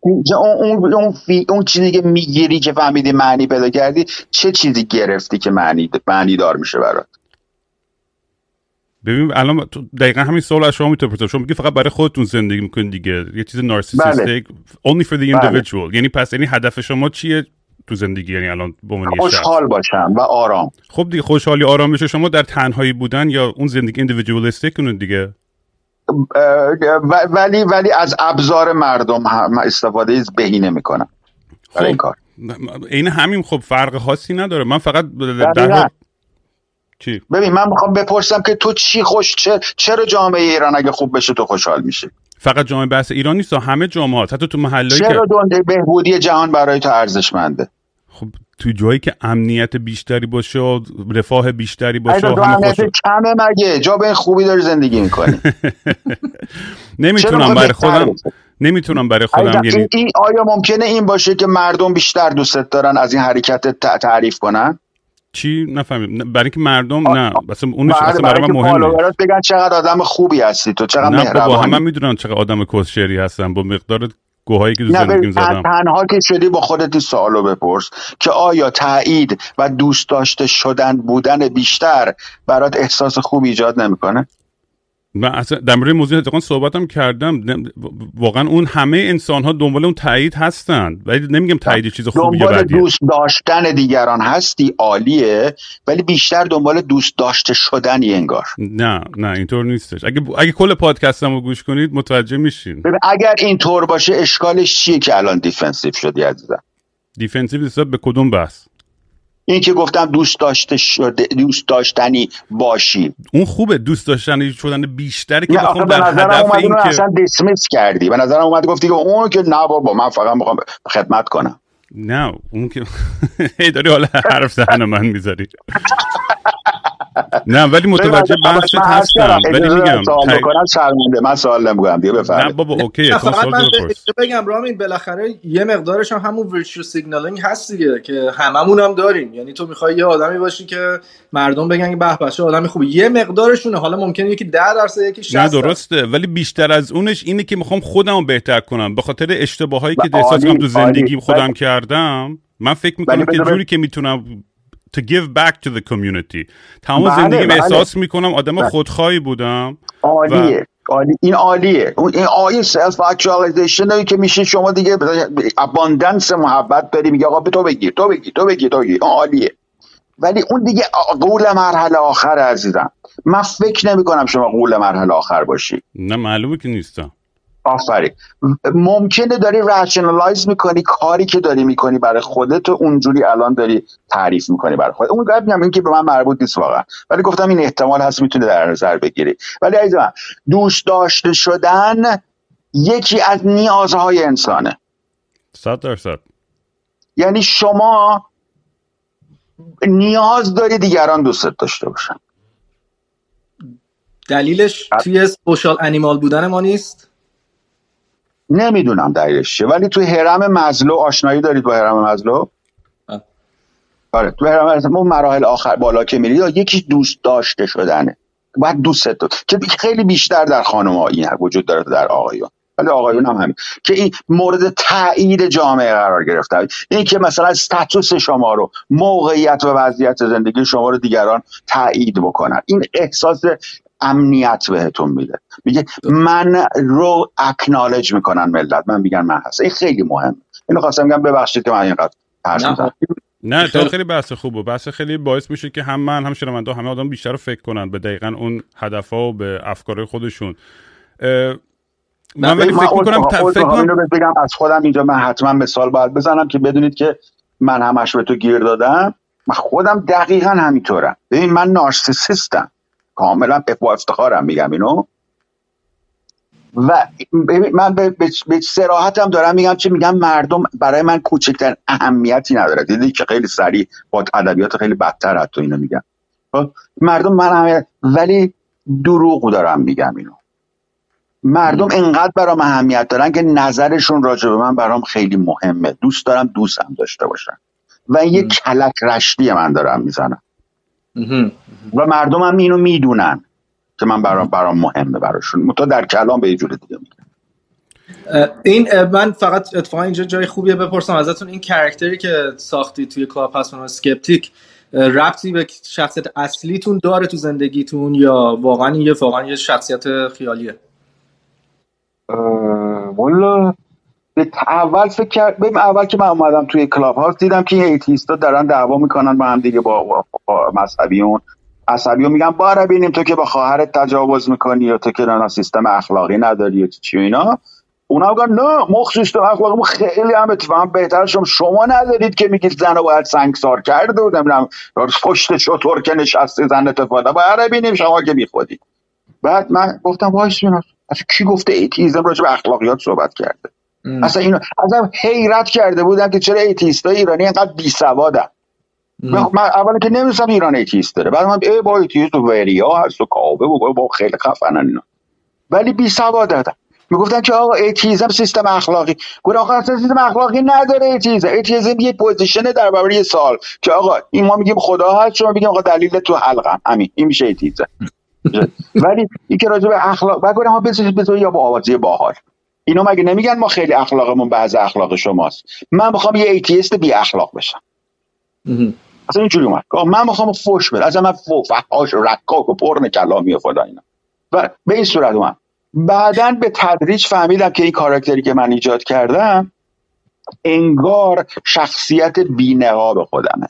اون چیزی که میگیری که فهمیدی معنی پیدا کردی، چه چیزی گرفتی که معنی دار میشه برات؟ ببین الان دقیقا همین سوال از شما میتونم، شما میگی فقط برای خودتون زندگی میکنید دیگه، یه چیز نارسیسیستیک، only for the individual. یعنی پس یعنی هدف شما چیه تو زندگی؟ یعنی الان خوشحال باشم و آرام. خب دیگه خوشحالی آرام میشه شما در تنهایی بودن یا اون زندگی اندیویدوالیستیک کنید دیگه. ولی از ابزار مردم استفاده بهینه میکنم برای این کار. این همین خب فرق خاصی نداره. من فقط در چی؟ ببین من میخوام بپرسم که تو چی چرا جامعه ایران اگه خوب بشه تو خوشحال میشه؟ فقط جامعه بس ایران نیست، همه جامعات، حتی تو محلهایی که چرا دنده بهبودی جهان برای تو ارزشمنده؟ خب تو جایی که امنیت بیشتری باشه و رفاه بیشتری باشه، امنیت کمه مگه؟ جا به خوبی داری زندگی میکنی؟ نمیتونم برای خودم یعنی آیا ممکنه این باشه که مردم بیشتر دوستت دارن از این حرکت تعریف کنن؟ چی نفهمید؟ برای اینکه مردم نه مثلا اونش اصلا برای من مهمه. فالوورات بگن چقدر آدم خوبی هستی تو، چقدر مهربانی. با هم میدونن چقدر آدم کسشری هستم با مقدار گوهایی که تو زندگیم زدم. تنها که شدی با خودت این سوالو بپرس که آیا تایید و دوست داشته شدن بودن بیشتر برات احساس خوب ایجاد نمیکنه؟ من اصلا در مورد موضوع اتفاقا صحبتم کردم، واقعا اون همه انسان ها دنبال اون تایید هستن، ولی نمیگم تایید چیز خوبیه، دنبال دوست داشتن دیگران هستی، عالیه، ولی بیشتر دنبال دوست داشته شدنی انگار. نه اینطور نیستش. اگه کل پادکستمو گوش کنید متوجه میشین. اگر اینطور باشه اشکالش چیه که الان دیفنسیو شدی عزیزم؟ دیفنسیو حساب به کدوم بحث؟ این که گفتم دوست داشتنی باشی، اون خوبه، دوست داشتنی شدن بیشتری که بخوام در هدف این که اصلا دیسمیس کردی، به نظرم اومد گفتی که اون که نه بابا من فقط میخوام خدمت کنم. نه اون که هی داری حالا حرف دهن من میذاری. نه ولی متوجه بحثت هستم، ولی میگم سوال میکنم شرمنده، من سوال نمیگم دیگه، بفرمایید. نه بابا اوکیه، خواستم بگم رامین بالاخره یه مقدارش هم همون ویرچو سیگنالینگ هست دیگه که هممون هم داریم، یعنی تو میخوای یه آدمی باشی که مردم بگن به به چه آدمی خوبه، یه مقدارشونه، حالا ممکنه یکی 10% یکی 60%. نه درسته، ولی بیشتر از اونش اینه که میخوام خودمو بهتر کنم به خاطر اشتباهایی که احساس کنم تو زندگیم خودم کردم. من فکر میکنم که جوری که میتونم to give back to the community. تمام زندگیم احساس میکنم آدم خودخواهی بودم. عالیه. این عالیه. این سلف اکچوالایزیشنی که میشه شما دیگه اباندنس محبت داری، میگه آقا تو بگیر. اون عالیه. ولی اون دیگه قول مرحله آخر عزیزم. من فکر نمیکنم شما قول مرحله آخر باشی. نه معلومه که نیستم. آفرین. ممکنه داری رشنالایز میکنی کاری که داری میکنی برای خودت و اونجوری الان داری تعریف میکنی برای خودت. اون قبل میگم این که به من مربوط نیست واقعا، ولی گفتم این احتمال هست میتونه در نظر بگیری. ولی عزیز من دوست داشته شدن یکی از نیازهای انسانه 100%. یعنی شما نیاز داری دیگران دوستت داشته باشن. دلیلش توی سوشال انیمال بودن ما نیست؟ نمیدونم دلیلش چیه، ولی توی هرم مزلو آشنایی دارید با هرم مزلو؟ آره تو هرم مزلو مراحل آخر بالا که میرید یکی دوست داشته شدنه، باید دوستت که خیلی بیشتر در خانم‌ها این وجود داره در آقایون، ولی آقایون هم همین که این مورد تایید جامعه قرار گرفته، این که مثلا استاتوس شما رو، موقعیت و وضعیت زندگی شما رو دیگران تایید بکنن، این احساس امنیت بهتون میده. میگه من رو اکنالج میکنن ملت، من میگن من هست. این خیلی مهم. اینو خواستم بگم، ببخشید که من اینقدر حرف زدم. نه تو خیلی بحث خوبه، بحث خیلی باعث میشه که هم من هم شنوندا همه آدم بیشتر رو فکر کنن به دقیقاً اون هدف‌ها و به افکار خودشون. من ولی فکر می‌کنم بگم از خودم اینجا من حتما مثال باید بزنم که بدونید که من همش به تو گیر دادم. من خودم دقیقاً همینطورم. ببین من نارسیسیستم. کاملاً با افتخارم میگم اینو. و من به صراحتم دارم میگم چه میگم مردم برای من کوچکترین اهمیتی نداره. دیدی که خیلی سریع با ادبیات خیلی بدتر حتی اینو میگم. مردم من اهمیت، ولی دروغ دارم میگم اینو. مردم انقدر برام اهمیت دارن که نظرشون راجع به من برام خیلی مهمه. دوست دارم دوستم داشته باشن. و این یک کلک رشتی من دارم میزنم. و مردم هم اینو میدونن که من برام مهمه براشون. متا در کلام به یه جور دیگه میگم. این من فقط اتفاقا اینجا جای خوبیه بپرسم ازتون، این کاراکتری که ساختی توی کلاب هاوس اون سکپتیک ربطی به شخصیت اصلیتون داره تو زندگیتون یا واقعا یه شخصیت خیالیه؟ والا اول فکر کردم، اول که من اومدم توی کلاب هاوس دیدم که ایتیستا دارن دعوا میکنن با هم دیگه، با مذهبیون. عصبیون میگن باره ببینیم تو که با خواهرت تجاوز میکنی یا تو که نه سیستم اخلاقی نداری یا چی اینا. اونا میگن نه مخصوص اخلاقمون خیلی هم اتفاقا بهتره، شما ندارید که میگید زنو باید سنگسار کرد و نمیدونم پشت چطور که نشسته زن اتفاقا باره ببینیم شما که میخودید. بعد من گفتم وایس اینا اصلا کی گفته ایتیزم راجع به اخلاقیات صحبت کرده؟ اصلا اینو اصلا حیرت کرده بودم که چرا ایتیستای ایرانی اینقدر بی سوادن. من اولا که نمی‌دونم ایران ایتیست داره، بعد من ای با ایتیست و وریا هست و کاوه و با خیلی خفنن اینا، ولی بی سواد هستن. میگفتن که آقا ایتیزم سیستم اخلاقی، گفتم آقا اصلا سیستم اخلاقی نداره ایتیزم. ایتیزم یه پوزیشن در برابر یه سوال که آقا این ما میگیم خدا هست، شما میگیم آقا دلیل تو حلقم، همین این میشه ایتیزم. ولی این که راجع به اخلاق بگم ها بزنید یا با آوازی باحال اینا مگه نمیگن ما خیلی اخلاقمون بعضی اخلاق شماست؟ من میخوام یه ایتیست بی اخلاق بشم. اصلا اینجوری اومد من میخوام فوش بدم، اصلا من فحاش و رکاک و پرن کلامی و فلان اینا. و به این صورت اومد. بعدن به تدریج فهمیدم که این کاراکتری که من ایجاد کردم انگار شخصیت بی‌نقاب خودمه.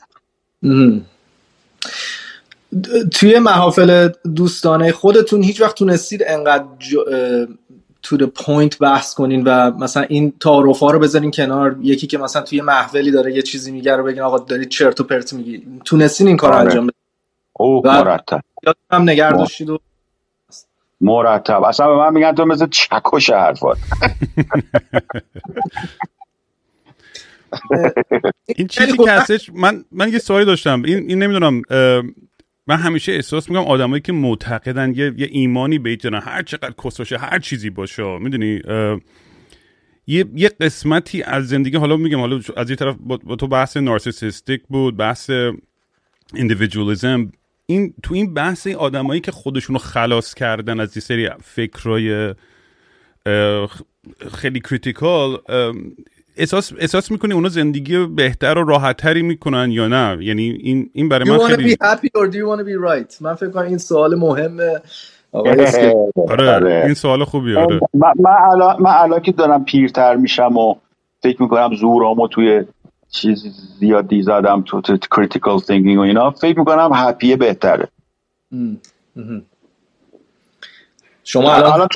توی محافل دوستانه خودتون هیچ وقت تونستید انقدر to the point بحث کنین و مثلا این تعارف‌ها رو بذارین کنار، یکی که مثلا توی محفلی داره یه چیزی میگه رو بگین آقا دارید چرت و پرت میگی؟ تونستین این کارو انجام بدین؟ مرتب یادم نگرداشتید و مرتب اصلا به من میگن تو مثل چکش حرفات. این چیزی که هستش، من یه سوالی داشتم. این نمیدونم، من همیشه احساس میکنم آدمایی که معتقدن یه ایمانی به ایترن هر چقدر کسوشه هر چیزی باشه، میدونی یه قسمتی از زندگی، حالا میگم حالا از یه طرف با تو بحث نارسیسیستیک بود، بحث اندیویدوالیسم، این تو این بحث آدمایی که خودشونو خلاص کردن از یه سری فکرای خیلی کریتیکال، احساس میکنی اونا زندگی بهتر و راحت‌تری میکنن یا نه؟ یعنی این برای من خیلی Do you want to be happy or do you want to be right؟ من فکر کنم این سوال مهمه. آره این سوال خوبیه. آره من الان که دارم پیرتر میشم و فکر میکنم زورامو توی چیز زیادی زدم تو critical thinking و اینا، فکر میکنم هپیه بهتره. شما الان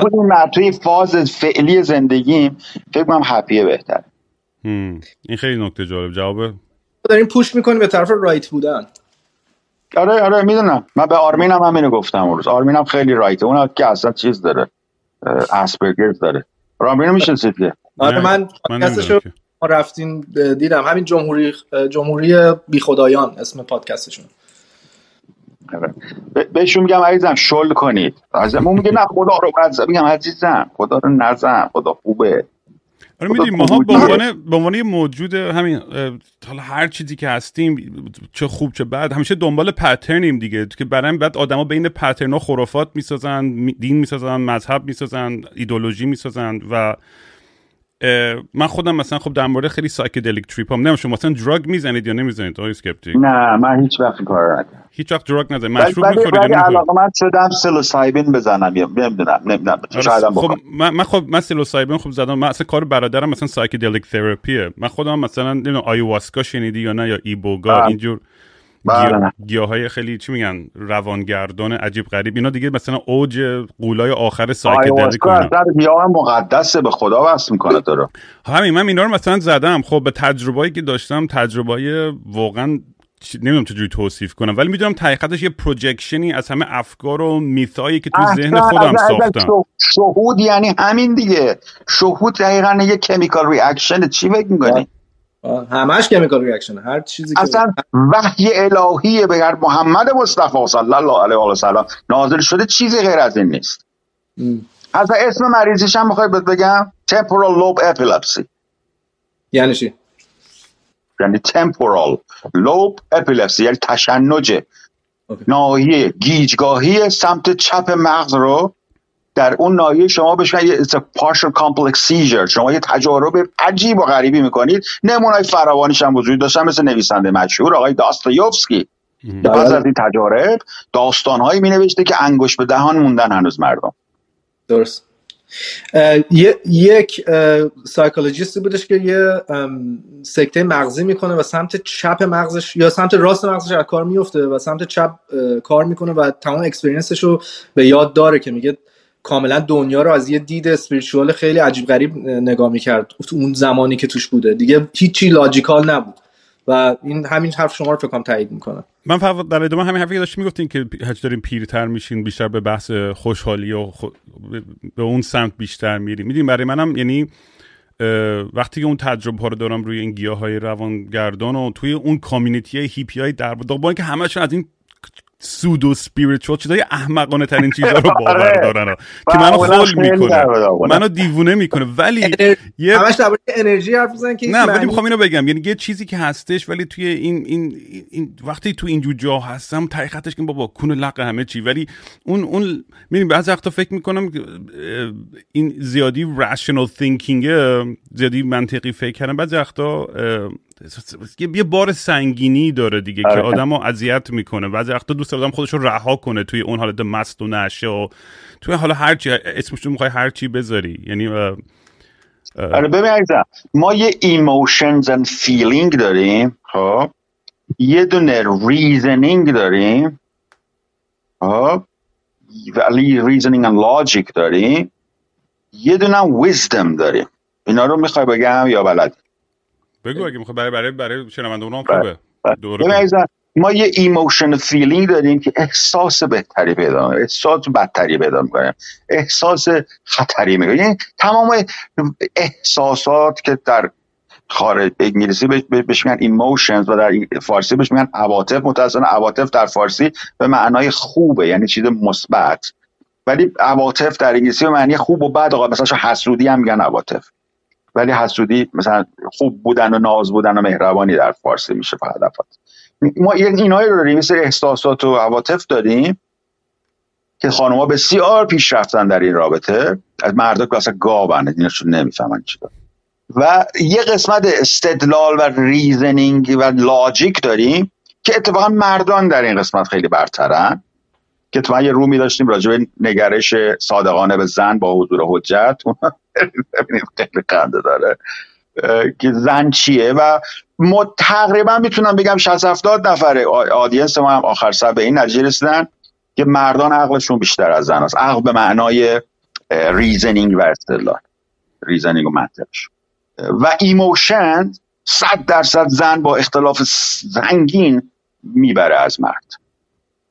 توی فاز فعلی زندگیم فکر میکنم هپیه بهتره. این خیلی نکته جالب جوابه. داریم پوش میکنیم به طرف رایت بودن. آره میدونم. من به آرمینم همینو گفتم اون روز. آرمینم خیلی رایته. اون که اصلا چیز داره، اسپرگر داره. آرمینو میشناسید که؟ آره من پادکستشو رفتین دیدم. همین جمهوری بیخدایان اسم پادکستشون. بهشون میگم عزیزم شل کنید. عزیزم میگه نه خدا رو بزن. میگم عزیزم خدا رو نزن. خدا خوبه. آره میدونیم ماها به عنوان یه موجود همین حالا هر چیزی که هستیم، چه خوب چه بد، همیشه دنبال پترنیم دیگه، که برای بعد آدما بین پترنا خرافات میسازن، دین میسازن، مذهب میسازن، ایدئولوژی میسازن. و من خودم مثلا خب در مورد خیلی سایکدلیک تریپ هم نمیشه. مثلا درگ میزنید یا نمیزنید آقای سکپتیک؟ نه من هیچ وقت کار نکردم، هیچ وقت درگ نزنم. مشروب میخورید یا نه؟ علاقه من شدم پسیلوسایبین بزنم یا نمیدونم شاید بخوام. خب من پسیلوسایبین خب زدم. من اصلا کار برادرم مثلا سایکدلیک تراپیه. من خودم مثلا نمیدونم آیواسکا شنیدی یا نه، یا ایبوگاد اینجور گیاهای خیلی چی میگن روانگردان عجیب غریب، اینا دیگه مثلا اوج قولای آخر سایکدلیک کنن. آیواسکا اصلا گیاه مقدسه، به خدا وصل میکنه داره. همین من اینا رو مثلا زدم، خب به تجربه‌ای که داشتم، تجربه‌ای واقعا نمیدونم چجوری توصیف کنم، ولی میدونم حقیقتش یه پروجکشنی از همه افکار و میثایی که تو ذهن خودم ساختم. شهود یعنی همین دیگه، شهود دقیقاً یه کیمیکال ریاکشن. چی فکر می‌کنی؟ همش کیمیکال ریاکشن، هر چیزی که اصلا وحی الهیه بگر محمد مصطفی صلی الله علیه و سلم نازل شده، چیزی غیر از این نیست. اصلا اسم مریضیش هم می‌خوام بهت بگم، تمپورال لوب اپیلپسی. یعنی چی؟ یعنی تمپورال لوب اپیلپسی یعنی تشنج ناحیه گیجگاهی سمت چپ مغز رو در اون ناحیه شما بهش میگن partial complex seizure. شما یه تجارب عجیب و غریبی میکنید، نمونه‌های فراوانش هم وجود داشتن، مثل نویسنده مشهور آقای داستایوفسکی که پس از این تجارب داستان‌هایی مینوشته که انگوش به دهان موندن هنوز مردم. درست. یک سایکولوژیستی بودش که یه سکته مغزی میکنه و سمت چپ مغزش یا سمت راست مغزش از کار میفته و سمت چپ کار میکنه و تمام اکسپریانسش رو به یاد داره، که میگه کاملا دنیا رو از یه دید اسپریچوال خیلی عجیب غریب نگاه میکرد اون زمانی که توش بوده، دیگه هیچی لاجیکال نبود. و این همین حرف شما رو فکر کنم تایید میکنه. من فقط در ادامه همین حرفی که داشتیم میگفتین که هرچی داریم پیرتر میشین بیشتر به بحث خوشحالی و به اون سمت بیشتر میریم. میدین برای منم یعنی وقتی که اون تجربه ها رو دارم روی این گیاهای روانگردان و توی اون کامیونیتی هیپی های در با اینکه همشون از این سودو اسپریچوال چیزای احمقانه ترین چیزا رو باور دارن که منو خول میکنه، منو دیوونه میکنه. ولی همش درباره انرژی حرف میزنن که نه، ولی میخوام اینو بگم یعنی یه چیزی که هستش، ولی توی این وقتی تو اینجور جا هستم طریقتش که بابا کون لق همه چی، ولی اون ببین بعضی وقتا فکر میکنم این زیادی رشنال ثینکینگ، زیادی منطقی فکر کردن بعضی وقتا یه بار سنگینی داره دیگه که آدمو اذیت میکنه. بعضی وقتا دوست دارم خودش رو رها کنه توی اون حالت مست و نشه و توی حالا هر چی اسمش رو میخوای هر چی بذاری. یعنی آره ببین عزیزم، ما یه ایموشنز اند فیلینگ داریم، خب یه دونه ریزنینگ داریم، خب ولی ریزنینگ اند لاجیک داریم، یه دونه ویزدم داریم. اینا رو میخوای بگم یا بلد؟ بگو اگه میخوای برای شنونده اونام خوبه. ببین عزیزم، ما یه ایموشن فیلینگ داریم که احساس بهتری پیدا می‌کنیم، احساس بدتری پیدا می‌کنیم، احساس خطری می‌کنیم. یعنی تمام احساسات که در خارج انگلیسی بهش میگن ایموشنز و در فارسی بهش میگن عواطف. متأسفانه عواطف در فارسی به معنای خوبه، یعنی چیز مثبت، ولی عواطف در انگلیسی به معنی خوب و بد. مثلا حسودی هم میگن عواطف، ولی حسودی مثلا خوب بودن و ناز بودن و مهربانی در فارسی میشه فقط. ما اینایی رو داریم، مثل احساسات و عواطف داریم که خانم‌ها بسیار پیش رفتن در این رابطه، از مردا که اصلا گاوند، ایناشون نمیفهمن چیکار. و یه قسمت استدلال و ریزنینگ و لاجیک داریم که اتفاقا مردان در این قسمت خیلی برترن، که تو یه رومی داشتیم راجع به نگرش صادقانه به زن با حضور حجت. ببینیم خیلی قنده داره که زن چیه. و ما تقریبا میتونم بگم 60-70 نفر آدینس ما هم آخر سر به این نتیجه رسیدن که مردان عقلشون بیشتر از زن هست. عقل به معنای ریزنینگ و استدلال، ریزنینگ و منطقش. و ایموشن 100% زن با اختلاف سنگین میبره از مرد.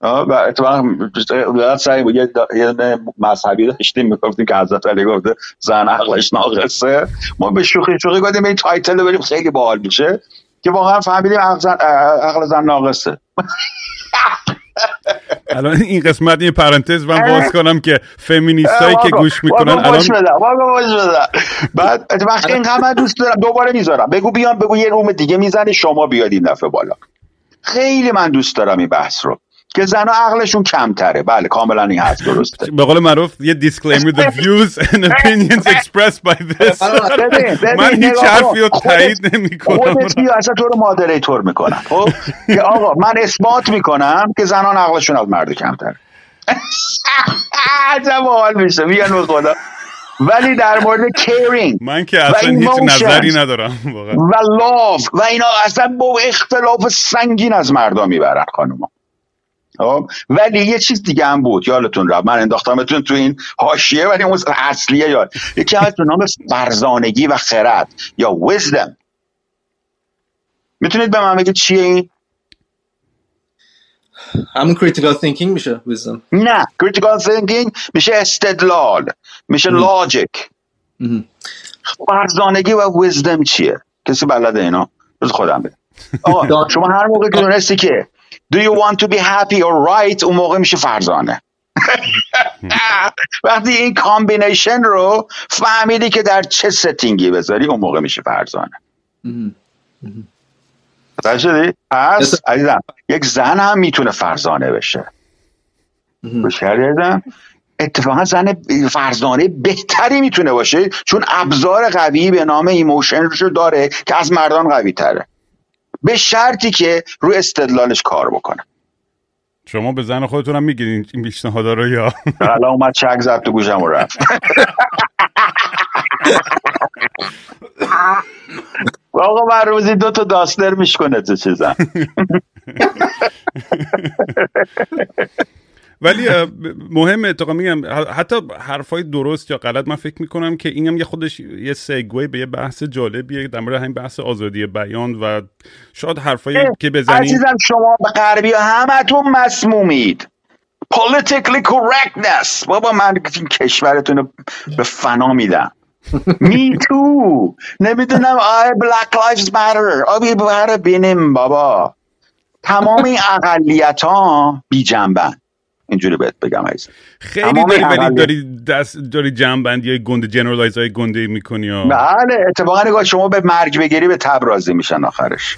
و اتفاقا سعی بود یه مذهبی داشتیم میگفتیم که حضرت علی گفته زن عقلش ناقصه، ما به شوخی گفتیم این تایتل رو بریم خیلی باحال میشه، که واقعا فهمیدیم عقل زن ناقصه. الان این قسمت این پرانتز من باز کنم که فمینیستایی که گوش میکنن الان بعد اتفاقا این همه دوست دارم دوباره میذارم، بگو یه روم دیگه میزنه شما بیاد این دفعه بالا. خیلی من دوست دارم این بحث رو که زن‌ها عقلشون کمتره. بله کاملا این هست، درسته. به قول معروف یه دیسکلیمر، the views and opinions expressed by this. من هیچ حرفی رو تایید نمی‌کنم. خودت بیا اصلا تو رو مادریتور می‌کنم. خب که آقا من اثبات می‌کنم که زنان عقلشون از مرد کمتره. عجب حال میشه. میگن خدا ولی در مورد کیرینگ من که اصلا هیچ نظری ندارم واقعا، و لاف و اینا اصلا با اختلاف سنگین از مردا میبرن خانوما. ولی یه چیز دیگه هم بود یادتون رفت، من انداختمتون تو این حاشیه ولی اون اصلیه یاد، یکی از نام فرزانگی و خرد یا ویزدم. میتونید به من بگید چیه این؟ همون کریتیکال تینکینگ میشه ویزدم؟ نه، کریتیکال تینکینگ میشه استدلال، میشه لاجیک. فرزانگی و ویزدم چیه؟ کسی بلده اینا؟ روز خودم بگید. آقا شما هر موقع که دونستی که Do you want to be happy or right اون موقع میشه فرزانه. وقتی این کامبینیشن رو فهمیدی که در چه ستینگی بذاری اون موقع میشه فرزانه. پس شدی؟ پس عزیزم یک زن هم میتونه فرزانه بشه. اتفاقا زن فرزانه بهتری میتونه باشه چون ابزار قوی به نام ایموشن رو داره که از مردان قوی تره، به شرطی که رو استدلالش کار بکنه. شما به زن خودتون هم میگین این پیشنهادا رو یا حالا اومد چک زد تو گوشم و رفت. آقا من روزی دو تا داستر میشکنه تو چیزم. ولی مهمه اتفاقا میگم حتی حرفای درست یا غلط، من فکر میکنم که اینم یه خودش یه سگوی به یه بحث جالبیه در مورد همین بحث آزادی بیان و شاید حرفایی که بزنید. عزیزم شما به غربی همتون مسمومید politically correctness. بابا من این کشورتون رو به فنا میدم. می تو نمیدونم آی black lives matter آبی بره بینیم. بابا تمام این اقلیت ها بی جنبن، اینجوری بهت بگم عزیز. خیلی داری جنبندی های گنده، جنرالایز های گنده میکنی. بله اتفاقا نگاه شما به مرگ بگیری به تب راضی میشن آخرش.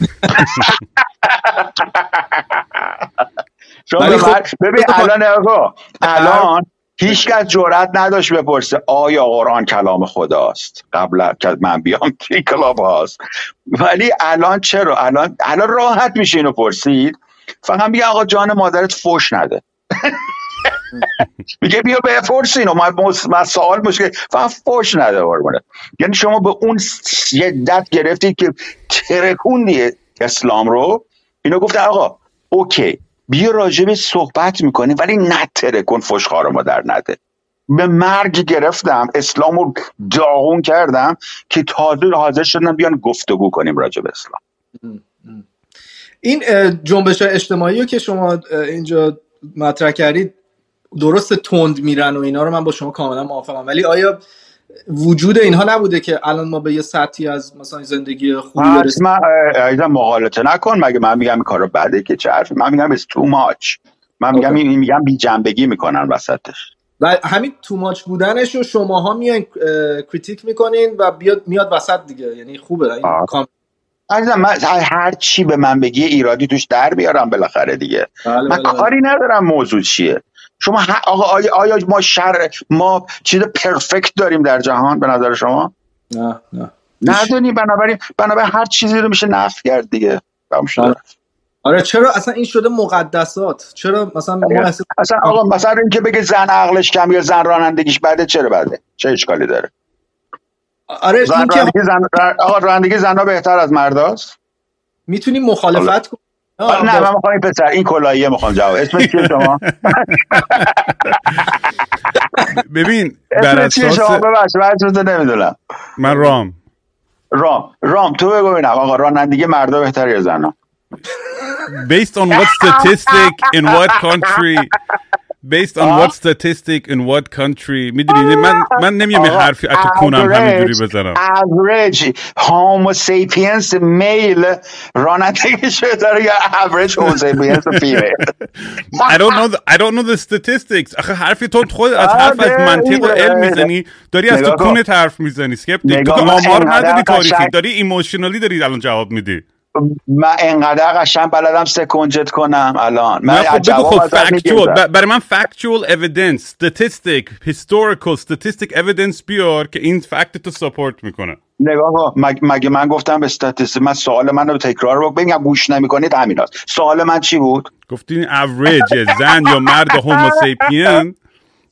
شما ببین الان آقا الان هیچ کس جرئت نداشت بپرسه آیا قرآن کلام خداست قبل که من بیام توی کلاب هاست، ولی الان چرا الان راحت میشه اینو پرسید. فقط میگه آقا جان مادرت فوش نده. میگه بیا به فورس اینو من سوال مشکل فقط فوش نده بارمونه. یعنی شما به اون شدت گرفتید که ترکوندی اسلام رو. اینو گفت آقا اوکی بیا راجب صحبت میکنی ولی نه ترکون فوشخوار مادر نده. به مرگ گرفتم اسلام رو داغون کردم که تازه حاضر شدن بیان گفتگو کنیم راجب اسلام. این جنبش اجتماعی رو که شما اینجا مطرح کردید درست تند میرن و اینا رو من با شما کاملا موافقم، ولی آیا وجود اینها نبوده که الان ما به یه سطحی از مثلا زندگی خوبی برسیم؟ من مغالطه نکن، مگه من میگم این کارو بده که چه حرفی؟ من میگم it's too much. من میگم این میگم بی جنبگی میکنن وسطش و همین too much بودنش رو شماها میان کریتیک میکنین و میاد وسط دیگه. یعنی خوبه این کام عزیزم، من هر چی به من بگی ایرادی توش در بیارم بالاخره دیگه. بله، من کاری ندارم موضوع چیه. شما آقا آیا ما چیز پرفکت داریم در جهان به نظر شما؟ نه ندونی. بنابراین هر چیزی رو میشه نفی کرد دیگه. آره چرا اصلا این شده مقدسات؟ چرا مثلا اصلا آقا مثلا این که بگه زن عقلش کم یا زن رانندگیش بده چرا بده؟ چه اشکالی داره؟ آره رانندگی زنها بهتر از مرداست. میتونی مخالفت کنی. نه من میخوام این پسر این کلاهیه میخوام جواب. اسم چیه شما؟ ببین بر اساس شما بچه‌ها نمیدونم. من رام تو بگو ببینم آقا رانندگی مردا بهتره یا زنها؟ Based on what statistic in what country میدونی من نمیام یه حرفی اتو کنم همینجوری بزنم. Average homo sapiens male رانندگی شده یا average homo sapiens female. I don't know the statistics. آخه حرفی تو خود از حرف از منطق علم میزنی، داری از تو کونت حرف میزنی. سکپتیک تو آمار نداری، تاریخی داری، ایموشنالی داری الان جواب میدی. من انقدر قشنگ بلدم سکنجت کنم الان. من خب برای من factual evidence historical statistic evidence بیار که این فکت تو سپورت میکنه. نگاه ها مگه من گفتم به statistic؟ من سوال من رو تکرار بکنم. ببینید گوش نمیکنید همین هست. سوال من چی بود؟ گفتین average زن یا مرد homo sapien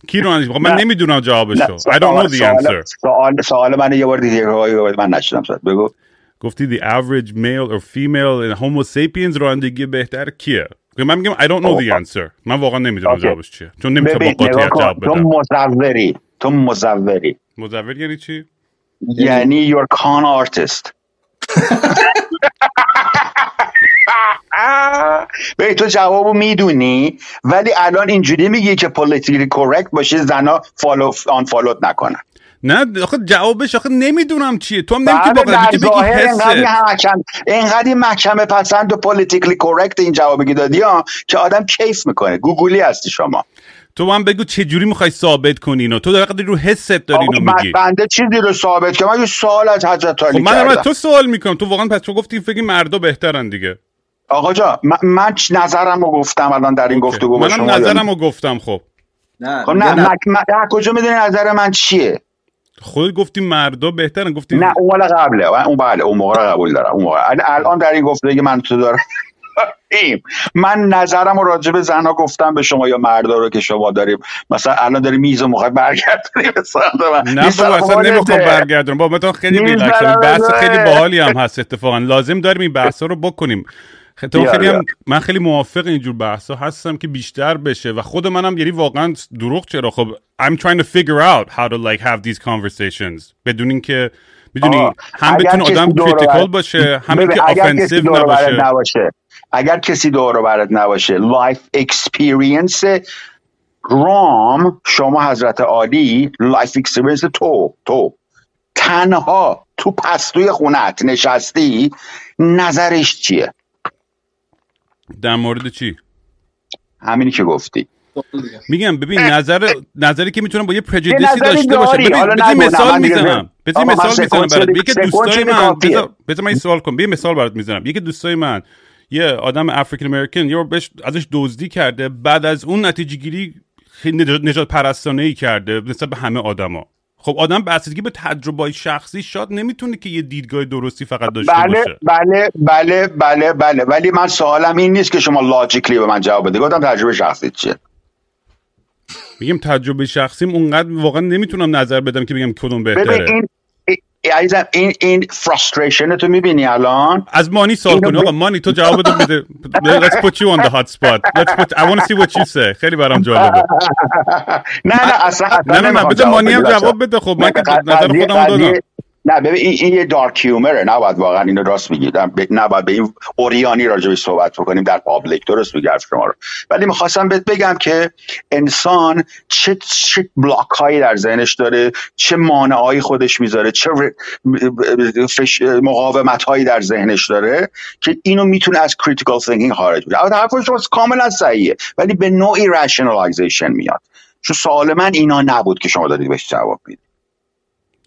کی رو اندیش؟ من نمیدونم جوابشو. I don't know the answer. سوال من یه بار دیگه من نشدم شد. بگو. گفتی the average male or female in homo sapiens رانندگی بهتر کیه؟ من میگم I don't know the answer. من واقعا نمیدونم جوابش چیه. چون نمیتونم با قاطعیت جواب بدم. تو مزوری. مزور یعنی چی؟ یعنی you're a con artist. به تو جوابو میدونی ولی الان اینجوری میگی که politically correct باشه زنا unfollowed نکنن. نه آخه جوابش آخه نمیدونم چیه. تو هم نمیتونی بگی که بگی حسه. اینقدر محکمه پسند و politically correct این جوابی دادی ها که آدم کیف میکنه. گوگلی هستی شما. تو من بگو چه جوری میخوای ثابت کنی اینو؟ تو دقیقاً رو حس داری اینو میگی. بنده چیزی رو ثابت کنم؟ یه سوال از حضرت علی کردم. من تو سوال میکنم. تو واقعا پس تو گفتی فکر مردا بهترن دیگه. آقا جا من نظرمو گفتم الان در این گفتگو با شما. منم نظرمو گفتم. خب نه کجا میدونی نظر من چیه؟ خود گفتی مردا بهترن. گفتی نه اون والا قبله. اون بله اون موقع قبول دارم. اون موقع الان در این گفتگو من تو دارم من نظرم راجع به زنها گفتم به شما یا مردا رو که شما داریم مثلا الان داری میز و مخوای برگردونی مثلا من نه اصلا نمیخوام برگردونم بابا. تو خیلی ریلکسم. بحث خیلی باحالی هم هست اتفاقا. لازم داریم این بحثا رو بکنیم. من خیلی موافق اینجور بحثا هستم که بیشتر بشه و خود منم یعنی واقعا دروغ چرا. خب I'm trying to figure out how to like have these conversations بدون اینکه میدونی هم بتونه آدم کریتیکال باشه هم اینکه آفنسیو نباشه. اگر کسی دور و برت نباشه لایف اکسپریانس رام شما حضرت عالی لایف اکسپریانس تو تنها تو پستوی خونت نشستی نظرش چیه در مورد چی؟ همینی که گفتی. میگم ببین نظری که میتونم با یه پرجودیسی داشته باشه. ببین مثال میزنم برات. یکی دوستای من بذار من سوال کنم. ببین مثال برات میزنم. یکی دوستای من یه آدم افریکن امریکن یا ازش دزدی کرده بعد از اون نتیجه‌گیری نجات پرستانه‌ای کرده نسبت به همه آدما. خب آدم به اساس به تجربه‌های شخصی شاد نمیتونه که یه دیدگاه درستی فقط داشته باشه. بله ولی من سوالم این نیست که شما لاجیکلی به من جواب بده. گفتم تجربه شخصی چیه؟ میگم تجربه شخصیم اونقدر واقعا نمیتونم نظر بدم که بگم کدوم بهتره. عزیزم این فراستریشن تو میبینی الان. از مانی سوال کنی. آقا مانی تو جواب بده. Let's put you on the hot spot. I want to see what you say. خیلی برام جالبه. نه اصلا بده مانی هم جواب بده. خب من که نظر خودم دادم. نه ببین این یه دارک هیومره. نباید واقعا اینو راست میگیدم. نباید به این اوریانی راجبش صحبت بکنیم در پابلیک. درست میگی حرف شما رو. ولی میخواستم بهت بگم که انسان چه بلاک هایی در ذهنش داره، چه مانعایی خودش میذاره، چه مقاومت هایی در ذهنش داره که اینو میتونه از کریتیکال ثینکینگ خارج بشه. البته حرف شما کاملا صحیحه ولی به نوعی رشنالایزیشن میاد. چون سوال من اینا نبود که شما دارید بهش جواب میدید.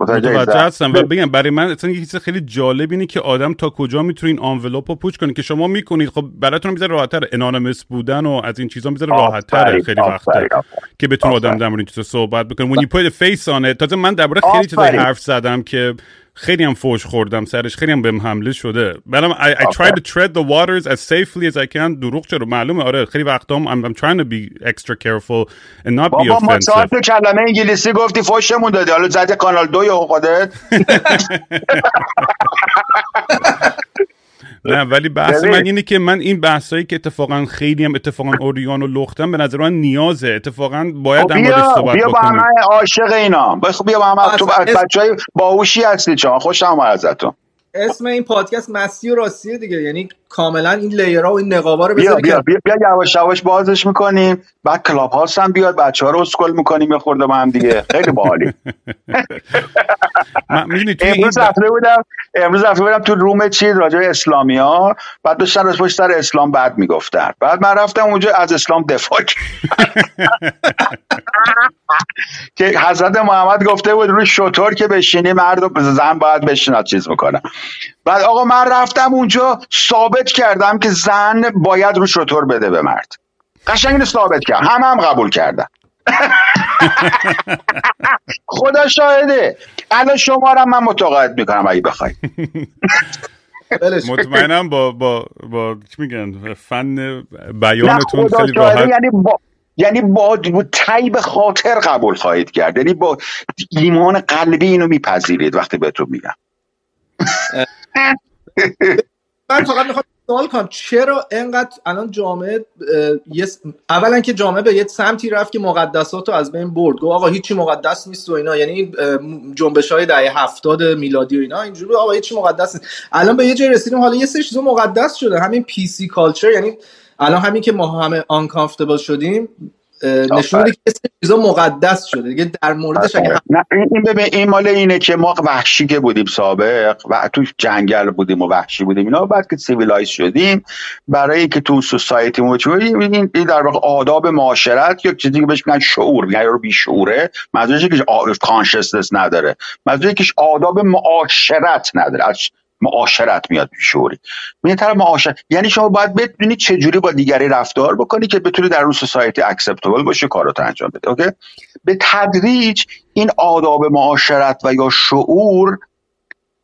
متوجه هستم و بگم برای من اصلا یه چیز خیلی جالب اینه که آدم تا کجا میتونه این انولوپ رو پوچ کنه که شما میکنید. خب براتون میذاره راحت‌تر انانیمس بودن و از این چیزا میذاره راحت‌تر خیلی وقته که بتونه آدم در مورد این چیزا صحبت بکنه. When you put a face on it. تا من درباره خیلی چیزا حرف زدم که خیلی هم فوش خوردم سرش، خیلی هم بهم حمله شده. برام I try to tread the waters as safely as I can. دروغ چرا معلومه. آره خیلی وقتا هم I'm trying to be extra careful and not be offensive. بابا ما تو کلمه انگلیسی گفتی فوشمون دادی. حالا زدی کانال 2 یا خودت. نه ولی بحث من اینه که من این بحثایی که اتفاقا خیلی اوریان و لختم به نظر من نیازه. اتفاقا باید در موردش صحبت بکنیم. بیا با هم عاشق اینا. بیا با هم تو بچهای باهوشی هستی چون خوشم اومد ازتون. اسم این پادکست مستی و راستی دیگه. یعنی کاملا این لیرها و این نقابا رو بزنیم. بیا یواش یواش بازش میکنیم. بعد کلاب هاوس هم بیاد بچه‌ها رو اسکول میکنیم یه خورده با هم دیگه. خیلی باحالی. امروز رفته بودم تو روم چیز راجع به اسلامیا بعد داشتن از پشت سر اسلام بد میگفتن. بعد من رفتم اونجا از اسلام دفاع که حضرت محمد گفته بود روی شطور که بشینی مرد زن باید بشینه چیز میکنه. بعد آقا من رفتم اونجا ثابت کردم که زن باید روی شطور بده به مرد. قشنگ ثابت کردم. هم قبول کردن. خدا شاهده. الان شما را من متقاعد میکنم اگه بخوای. مطمئنم با چی میگن فن بیانتون خیلی راحت. یعنی یعنی با تایب خاطر قبول خواهید کرد، یعنی با ایمان قلبی اینو میپذیرید وقتی بهتون میگم. من فقط میخوام سوال کنم چرا اینقدر الان جامعه اولا که جامعه به یه سمتی رفت که مقدساتو از بین برد، گفت آقا هیچی مقدس نیست و اینا، یعنی این جنبش‌های دهه 70 میلادی و اینا اینجوری آقا هیچی مقدس نیست. الان به یه جای رسیدیم حالا یه سری چیزا مقدس شده، همین پی سی کالچر، یعنی الان همین که ما همه آنکامفتبل شدیم نشون میده که چیزا مقدس شده دیگه در موردش. اگه این مال اینه که ما وحشی که بودیم سابق و تو جنگل بودیم و وحشی بودیم اینا، بعد که سیویلایز شدیم برای اینکه تو سوسایتی موجودیم این در واقع آداب معاشرت یا چیزی که بهش میگن شعور، میگن یا بیشعوره، منظورش اینه که کانشسنس نداره، منظورش اینه که آداب معاشرت نداره، از معاشرت میاد بیشعوری. این طرف معاشرت یعنی شما باید بدونی چه جوری با دیگری رفتار بکنی که بتونی در اون سوسایتی اکسپتبل باشه کارات انجام بده. اوکی، به تدریج این آداب معاشرت و یا شعور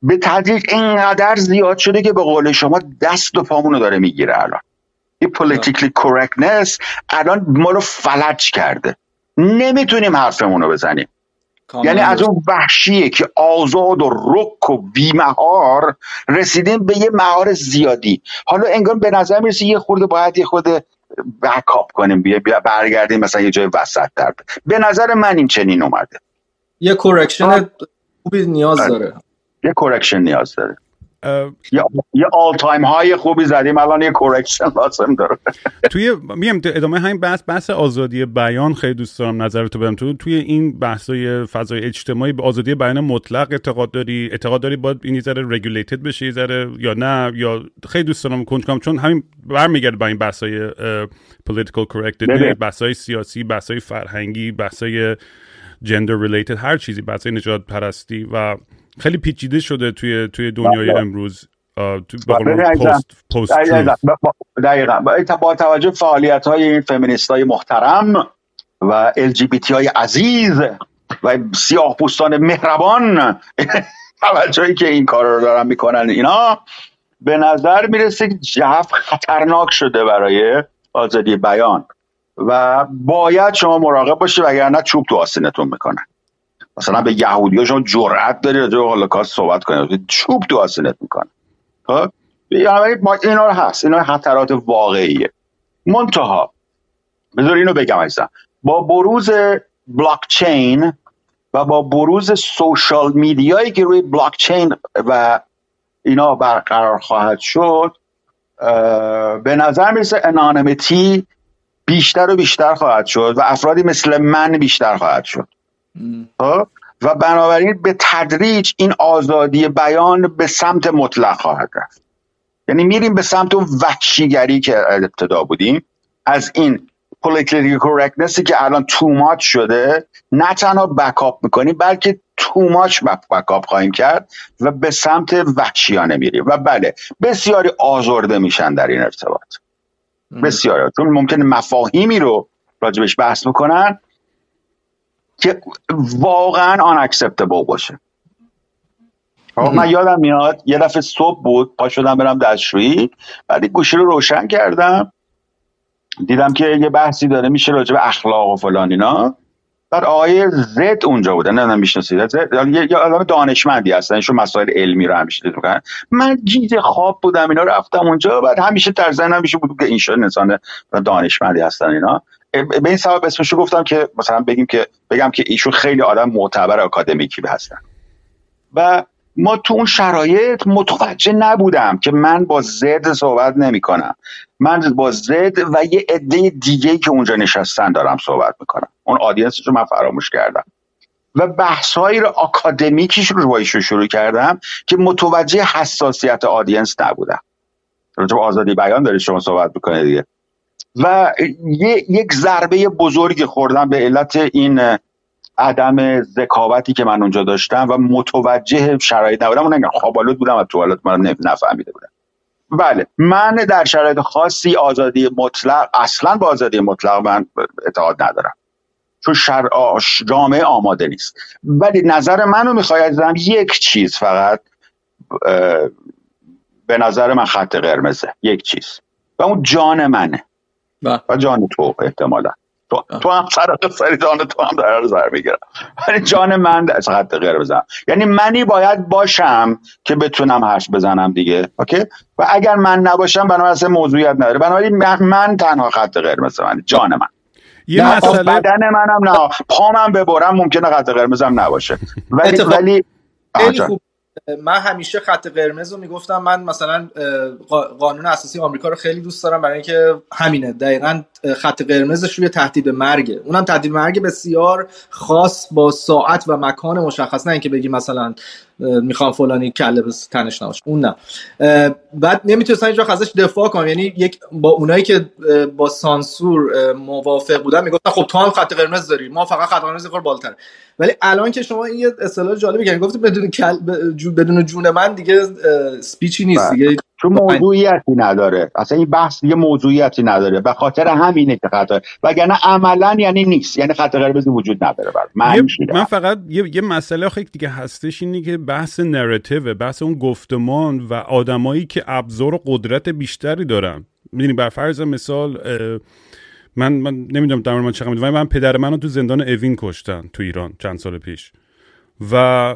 به تدریج اینقدر زیاد شده که به قول شما دست و پامونو داره میگیره. الان این پولیتیکلی کورکتنس الان ما رو فلج کرده، نمیتونیم حرفمونو بزنیم. یعنی از اون وحشیه که آزاد و رک و بیمهار رسیدیم به یه مهار زیادی. حالا انگار به نظر میرسه یه خورده باید یه خورده بکاپ کنیم، بیا برگردیم مثلا یه جای وسط تر. به نظر من این چنین اومده، یه کورکشن خوبی نیاز داره، یه کورکشن نیاز داره. یه آل تایم های خوبی زدیم، الان یه کورکشن لازم داره. توی میگم ادامه همین بحث آزادی بیان خیلی دوست دارم نظرتو بدم. توی این بحث‌های فضای اجتماعی به آزادی بیان مطلق اعتقاد داری باید این ذره رگولیتد بشه ذره یا نه، یا خیلی دوست دارم کنجکاوم چون همین برمیگرده به این بحث‌های پولیتیکال کورکتنس، بحث‌های سیاسی، بحث‌های فرهنگی، بحث‌های جندر ریلیتد، هر چیزی، بحث‌های نجات پرستی و خیلی پیچیده شده توی دنیای امروز. دقیقاً با توجه فعالیت‌های این فمینیست‌های محترم و LGBT‌های عزیز و سیاه‌پوستان مهربان توجهی که این کار رو دارن میکنن اینا، به نظر میرسه که جهت خطرناک شده برای آزادی بیان و باید شما مراقب باشید وگرنه چوب تو آستینتون میکنن. مثلا به یهودی‌ها شما جرأت داری راجع به هولوکاست صحبت کنید، چوب تو آستینت میکنن. ها، یعنی ما اینا رو هست، اینا خطرات واقعیه. منتها بذار اینو بگم عزیزم، با بروز بلاکچین و با بروز سوشال میدیایی که روی بلاکچین و اینا برقرار خواهد شد، به نظر میرسه انانیمیتی بیشتر و بیشتر خواهد شد و افرادی مثل من بیشتر خواهد شد. و بنابراین به تدریج این آزادی بیان به سمت مطلق خواهد رفت. یعنی میریم به سمت اون وحشیگری که ابتدا بودیم، از این politically correctness که الان too much شده نه تنها بکاپ میکنیم بلکه too much بکاپ خواهیم کرد و به سمت وحشیانه میریم. و بله، بسیاری آزرده میشن در این ارتباط، بسیاری، چون ممکنه مفاهیمی رو راجبش بحث میکنن که واقعا unacceptable باشه. من یادم میاد یه دفعه صبح بود، پا شدم برم دستشویی، بعد گوشی رو روشن کردم دیدم که یه بحثی داره میشه راجع به اخلاق و فلان اینا، بعد آقای زد اونجا بود، نمیدونم میشناسید، یه آدم دانشمندی هستن ایشون مسائل علمی رو همیشه تدریس می‌کنن. من جیز خواب بودم اینا، رفتم اونجا، بعد همیشه در ذهنم میشه بود که ایشون انسان دانشمندی هستن اینا، به این سبب اسمشو گفتم که مثلا بگم که ایشون خیلی آدم معتبر آکادمیکی هستن. و ما تو اون شرایط متوجه نبودم که من با زد صحبت نمی‌کنم، من با زد و یه عده دیگه‌ای که اونجا نشستن دارم صحبت می‌کنم. اون آدینسشو من فراموش کردم و بحث‌های رو آکادمیکیش رو باهاش شروع کردم که متوجه حساسیت آدینس نبودم. راجع به آزادی بیان دارید شما صحبت می‌کنید دیگه. و یک ضربه بزرگ خوردم به علت این عدم ذکاوتی که من اونجا داشتم و متوجه شرایط نبودم. اون خوابالود بودم و توالت منم نفهمیده بودم. بله، من در شرایط خاصی آزادی مطلق، اصلا با آزادی مطلق من اعتقاد ندارم چون جامعه آماده نیست. ولی نظر منو میخواید زدم یک چیز فقط، به نظر من خط قرمزه، یک چیز و اون جان منه و جان تو احتمالا. تو هم سراغ فریدانه، تو هم در نظر میگیرم، ولی جان من از خط قرمز بزنم. یعنی منی باید باشم که بتونم حرف بزنم دیگه، اوکی؟ و اگر من نباشم بنابراین اصلا موضوعیت نداره. بنابراین من تنها خط قرمز، من جان من، یه مسئله بدن منم نه، پامم ببرم ممکنه خط قرمزم نباشه، ولی من همیشه خط قرمز رو میگفتم. من مثلا قانون اساسی آمریکا رو خیلی دوست دارم، برای اینکه همینه دقیقاً خط قرمزش روی تهدید مرگه، اونم تهدید مرگ بسیار خاص با ساعت و مکان مشخص، نه اینکه بگی مثلا میخوام فلانی کله بس تنش نباشه، اون نه. بعد نمیتونستم اینجا ازش دفاع کنم، یعنی یک با اونایی که با سانسور موافق بودن میگفتن خب تو هم خط قرمز داری، ما فقط خط قرمز خور بالاتر. ولی الان که شما این اصطلاح جالبی گفتید، گفتید بدون جون من دیگه سپیچی نیست دیگه، چون موضوعیتی نداره اصلا این بحث، دیگه موضوعیتی نداره. به خاطر همینه که خطر، وگرنه عملا یعنی نیست، یعنی خط قرمز وجود نداره. من فقط یه مسئله آخه دیگه هستش، اینی که بحث نراتیو، بحث اون گفتمان و آدمایی که ابزار و قدرت بیشتری دارن. میدونی بر فرض مثال من نمیدونم در من چقدر میدونم، من پدر منو تو زندان اوین کشتن تو ایران چند سال پیش، و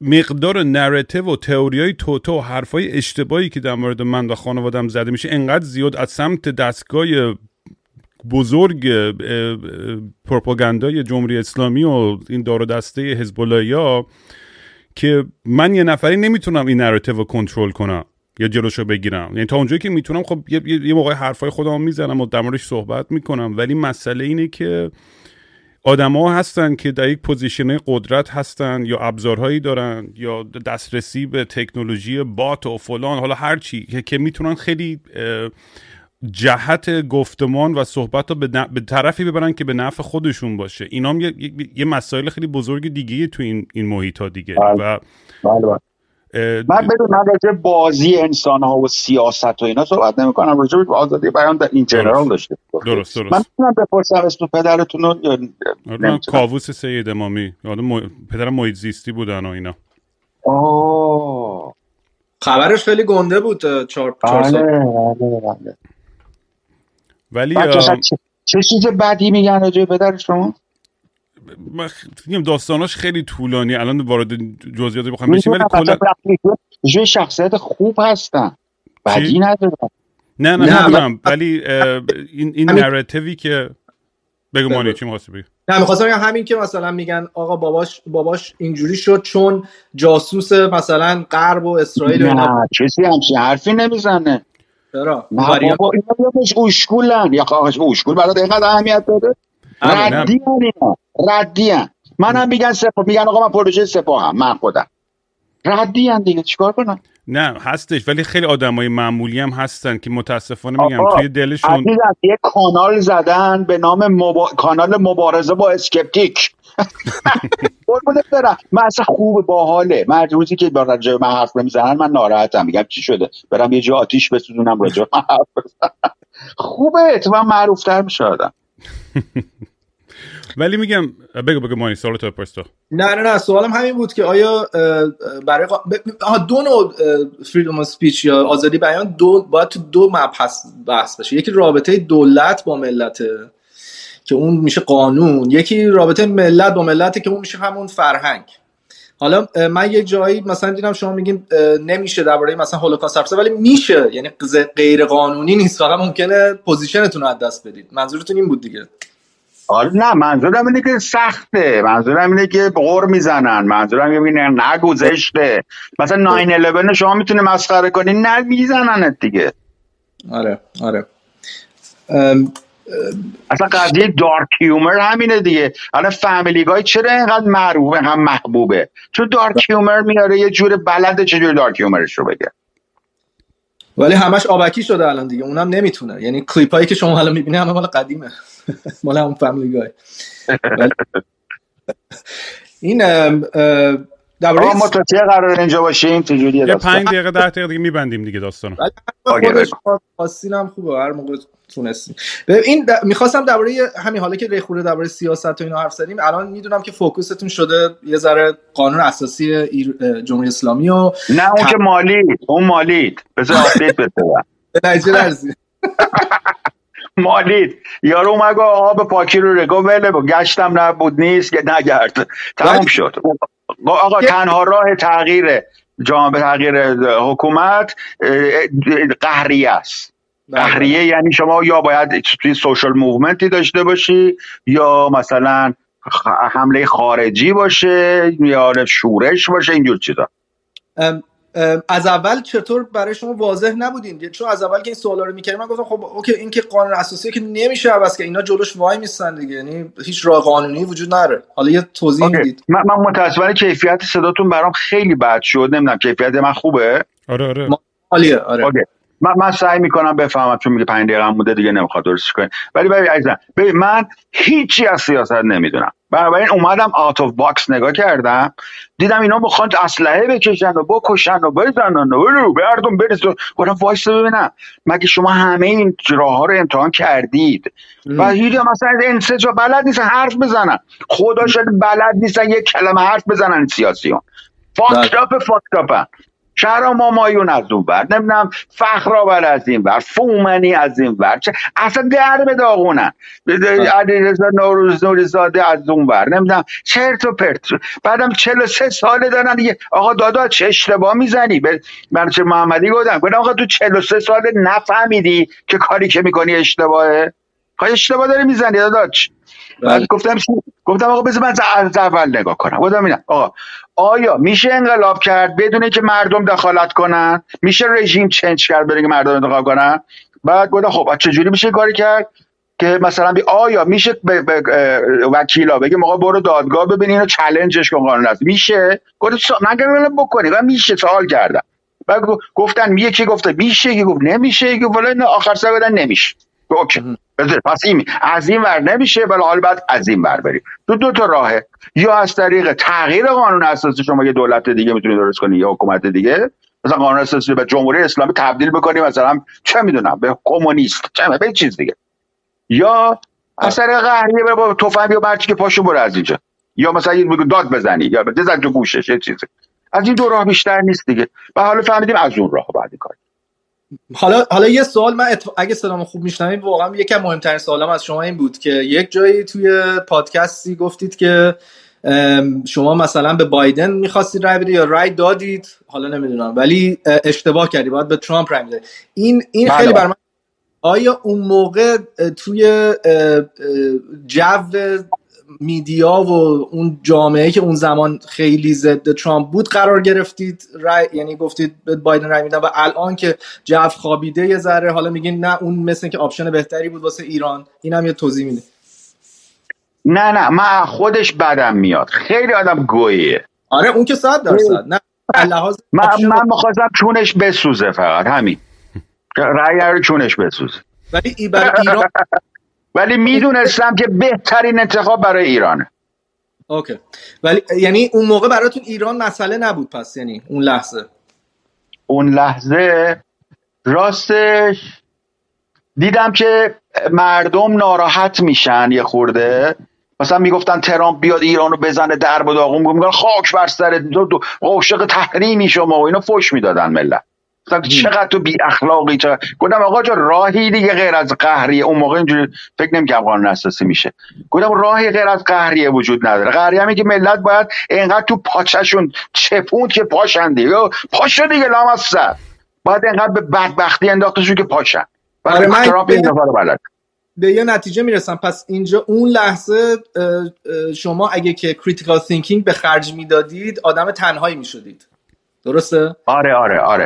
مقدار نراتیو و تئوریای توتو و حرفای اشتباهی که در مورد من و خانواده‌ام زده میشه انقدر زیاد از سمت دستگاه بزرگ پروپاگاندای جمهوری اسلامی و این دار و دسته حزب الله‌ها که من یه نفری نمیتونم این نراتیو رو کنترل کنم یا جلوشو بگیرم. یعنی تا اونجایی که میتونم خب یه موقع حرفای خودم میزنم و در موردش صحبت میکنم، ولی مسئله اینه که آدم‌ها هستن که در یک پوزیشن قدرت هستن، یا ابزارهایی دارن، یا دسترسی به تکنولوژی بات و فلان، حالا هر چی که میتونن خیلی جهت گفتمان و صحبت رو به طرفی ببرن که به نفع خودشون باشه. اینا هم یه مسائل خیلی بزرگ دیگه تو این محیط ها دیگه. بله بله. من راجع بازی انسان ها و سیاست و اینا صحبت نمی کنم، راجع آزادی بیان در این جنرال داشته. درست. من میتونم بپرسم اسم پدرتون رو؟ من کاووس سید امامی، پدرم محیط زیستی بودن و اینا. آه خبرش خیلی گنده بود 4 سال. بله. ولی چه چیز بدی میگن راجع به پدر شما؟ من میگم داستاناش خیلی طولانی، الان وارد جزئیات بخوام بشیم، ولی کلا یه شخصیت خوب هستن، بدی ندارن. نه ولی این نراتیوی که بگو مانی چی می‌خواستی بگی؟ نه می‌خواستم بگم همین که مثلا میگن آقا باباش اینجوری شد چون جاسوس مثلا غرب و اسرائیل و اینا. چیزی همچین حرفی نمیزنه. چرا؟ نه بابا اینا مش اوشکولن، یا آقاش اوشکول برات اینقدر اهمیت داره؟ ردیان. منم میگن سپاه، میگن آقا من پروژه سپاهم، من خودم ردیان دیگه، چیکار کنم؟ نه هستش، ولی خیلی آدمای معمولی هم هستن که متاسفانه میگم توی دلشون یه کانال زدن به نام کانال مبارزه با سکپتیک. قربونت برم، من اصلا خوب باحاله، من روزی که با راجع من حرف نمیزنن من ناراحتم، میگم چی شده، برم یه جا آتیش بسوزونم راجع من حرف بزنم، خوبه تو من معروف‌تر میشه آدم. ولی میگم بگو مانی سوال تو پرستو. نه سوالم همین بود که آیا برای دو نوع فریدم اف اسپیچ یا آزادی بیان باید تو دو مبحث بحث بشه، یکی رابطه دولت با ملته که اون میشه قانون، یکی رابطه ملت با ملته که اون میشه همون فرهنگ. حالا من یه جایی مثلا دیدم شما میگین نمیشه درباره مثلا هولوکاست حرف زد، ولی میشه، یعنی غیر قانونی نیست، فقط ممکنه پوزیشنتون رو از دست بدید. منظورتون این بود دیگه؟ آره نه، منظورم اینه که سخته، منظورم اینه که غر میزنن، منظورم اینه نگو زشته، مثلا 9/11 شما میتونه مسخره کنی، نه میزننت دیگه. آره اصلا قضیه دارک هیومر همینه دیگه. الان فامیلی گای چرا اینقدر معروفه هم محبوبه؟ چون دارک هیومر میاره، یه جور بلده چجور دارک هیومرش رو بگه، ولی همش آبکی شده الان دیگه، اونم نمیتونه. یعنی کلیپ هایی که شما حالا میبینه همه مال قدیمه، مال همون فامیلی گای. این درباره ما تا چه قرار اینجا باشیم؟ چجوریه داستان؟ یه 5 دقیقه 10 دقیقه دیگه میبندیم دیگه داستانو. خودش خواستینم خوبه، هر موقع تونستیم. ببین می‌خواستم درباره همین حالا که ریخوره درباره سیاست و اینا حرف زدیم، الان میدونم که فوکوستون شده یه ذره قانون اساسی جمهوری اسلامی و نه اون که مالی، اون مالید. بذار آپدیت بده. به نجر ارزی. مالید یارو مگه آب پاکی رو رگا وله گشتم نبود نیست نگرد تموم شد. آقا تنها راه تغییره جامعه تغییر حکومت قهریه است. قهریه یعنی شما یا باید توی سوشال موومنتی داشته باشی یا مثلا حمله خارجی باشه یا شورش باشه اینجور چیزا. از اول چطور برای شما واضح نبودین؟ چون از اول که این سوالا رو می‌کردم من گفتم خب اوکی این که قانون اساسیه که نمیشه عوض کرد، اینا جلوش وای میستن دیگه، یعنی هیچ راه قانونی وجود نداره. حالا یه توضیح میدید؟ من متأسفانه کیفیت صداتون برام خیلی بد شد، نمیدونم کیفیت من خوبه؟ آره عالیه. آره من سعی میکنم بفهمم، چون میگه 5 دقیقه مونده دیگه نمیخواد درستش کنه. ولی عزیزم ببین من هیچی از سیاست نمیدونم، بنابراین اومدم آوت اف باکس نگاه کردم، دیدم اینا میخوان اسلحه بکشن و بکشن و بزنن و بردون برسون. گفتم وایسا ببینم مگه شما همه این راهها رو امتحان کردید و هیچ مثلا این سه تا بلد نیستن حرف بزنن، خدا شد بلد نیستن یک کلمه حرف بزنن سیاسیون. فاکتاپ شهر مامایون از اون بر، نمیدونم فخرآور از این بر، فومنی از این بر، اصلا در به داغونن، علیرضا نوروزی زاده از اون بر، نمیدونم چرت و پرت. بعدم 43 ساله دارن دیگه. آقا دادا چه اشتباه میزنی؟ من چه محمدی گفتم آقا تو 43 ساله نفهمیدی که کاری که میکنی اشتباهه؟ کاری اشتباه داری میزنی دادا. بعد گفتم آقا بذار من از اول نگاه کنم. گفتم اینا آقا آیا میشه انقلاب کرد بدون اینکه مردم دخالت کنن؟ میشه رژیم چنج کرد بدون اینکه مردم دخالت کنن؟ بعد گفتم خب چجوری میشه کاری کرد که مثلا آیا میشه وکیلا بگیم آقا برو دادگاه ببین اینو چالنجش کن قانون است؟ میشه؟ گفتم مگر بکنی و میشه سوال کردم. بعد گفتن یکی گفته میشه، یکی گفت نمیشه، یکی فلان، آخر سر بدن نمیشه. اوکی بذار پس این از این ور نمیشه، ولی حالا بعد از این ور بریم. دو تا راهه، یا از طریق تغییر قانون اساسی شما یه دولت دیگه میتونی درست کنی، یا حکومت دیگه، مثلا قانون اساسی به جمهوری اسلامی تبدیل بکنی، مثلا چه میدونم به کمونیست، چه به چیز دیگه، یا از طریق قهریه بره با تفنگ یا برچی که پاشو بره از اینجا، یا مثلا یه داد بزنی یا بزن تو گوشش یه چیزی. از این دو راه بیشتر نیست دیگه. و حالا فهمیدیم از اون راه بعدی کار. حالا یه سوال، من اگه صدامو خوب میشنوید واقعا یکی از مهمترین سوالام از شما این بود که یک جایی توی پادکستی گفتید که شما مثلا به بایدن می‌خواستید رای بدید یا رای دادید، حالا نمیدونم، ولی اشتباه کردید، باید به ترامپ رای میدادید. این خیلی برام، آیا اون موقع توی جو میدیا و اون جامعه که اون زمان خیلی ضد ترامپ بود قرار گرفتید، یعنی گفتید بایدن رای میدن، و الان که جو خوابیده یه ذره حالا میگین نه اون مثل که آپشن بهتری بود واسه ایران؟ اینم یه توضیح میده. نه من خودش بدم میاد، خیلی آدم گویه. آره اون که 100% نه من می‌خواستم چونش بسوزه، فقط همین رای رو چونش بسوزه، ولی ایران ولی میدونستم که بهترین انتخاب برای ایرانه. اوکی. ولی یعنی اون موقع براتون ایران مسئله نبود پس، یعنی اون لحظه راستش دیدم که مردم ناراحت میشن یه خورده، مثلا میگفتن ترامپ بیاد ایرانو بزنه در و داغون، میگن خاک بر سرت، عاشق تحریمی شما و اینا، فوش میدادن ملت چقدر تو بی اخلاقی. گفتم آقا جا راهی دیگه غیر از قهریه، اون موقع اینجوری فکر نمی‌کردم قانون اساسی میشه، گفتم راهی غیر از قهریه وجود نداره. قهریه میگه ملت باید اینقدر تو پاچشون چپوند که پاشن دیگه، پاشو دیگه لام از سر، باید اینقدر به بدبختی انداختشون که پاشن. برای من ترامپ این دفعه رو بلد به یه نتیجه میرسم. پس اینجا اون لحظه شما اگه که کریتیکال ثینکینگ به خرج میدادید آدم تنهایی میشدید، درسته؟ آره.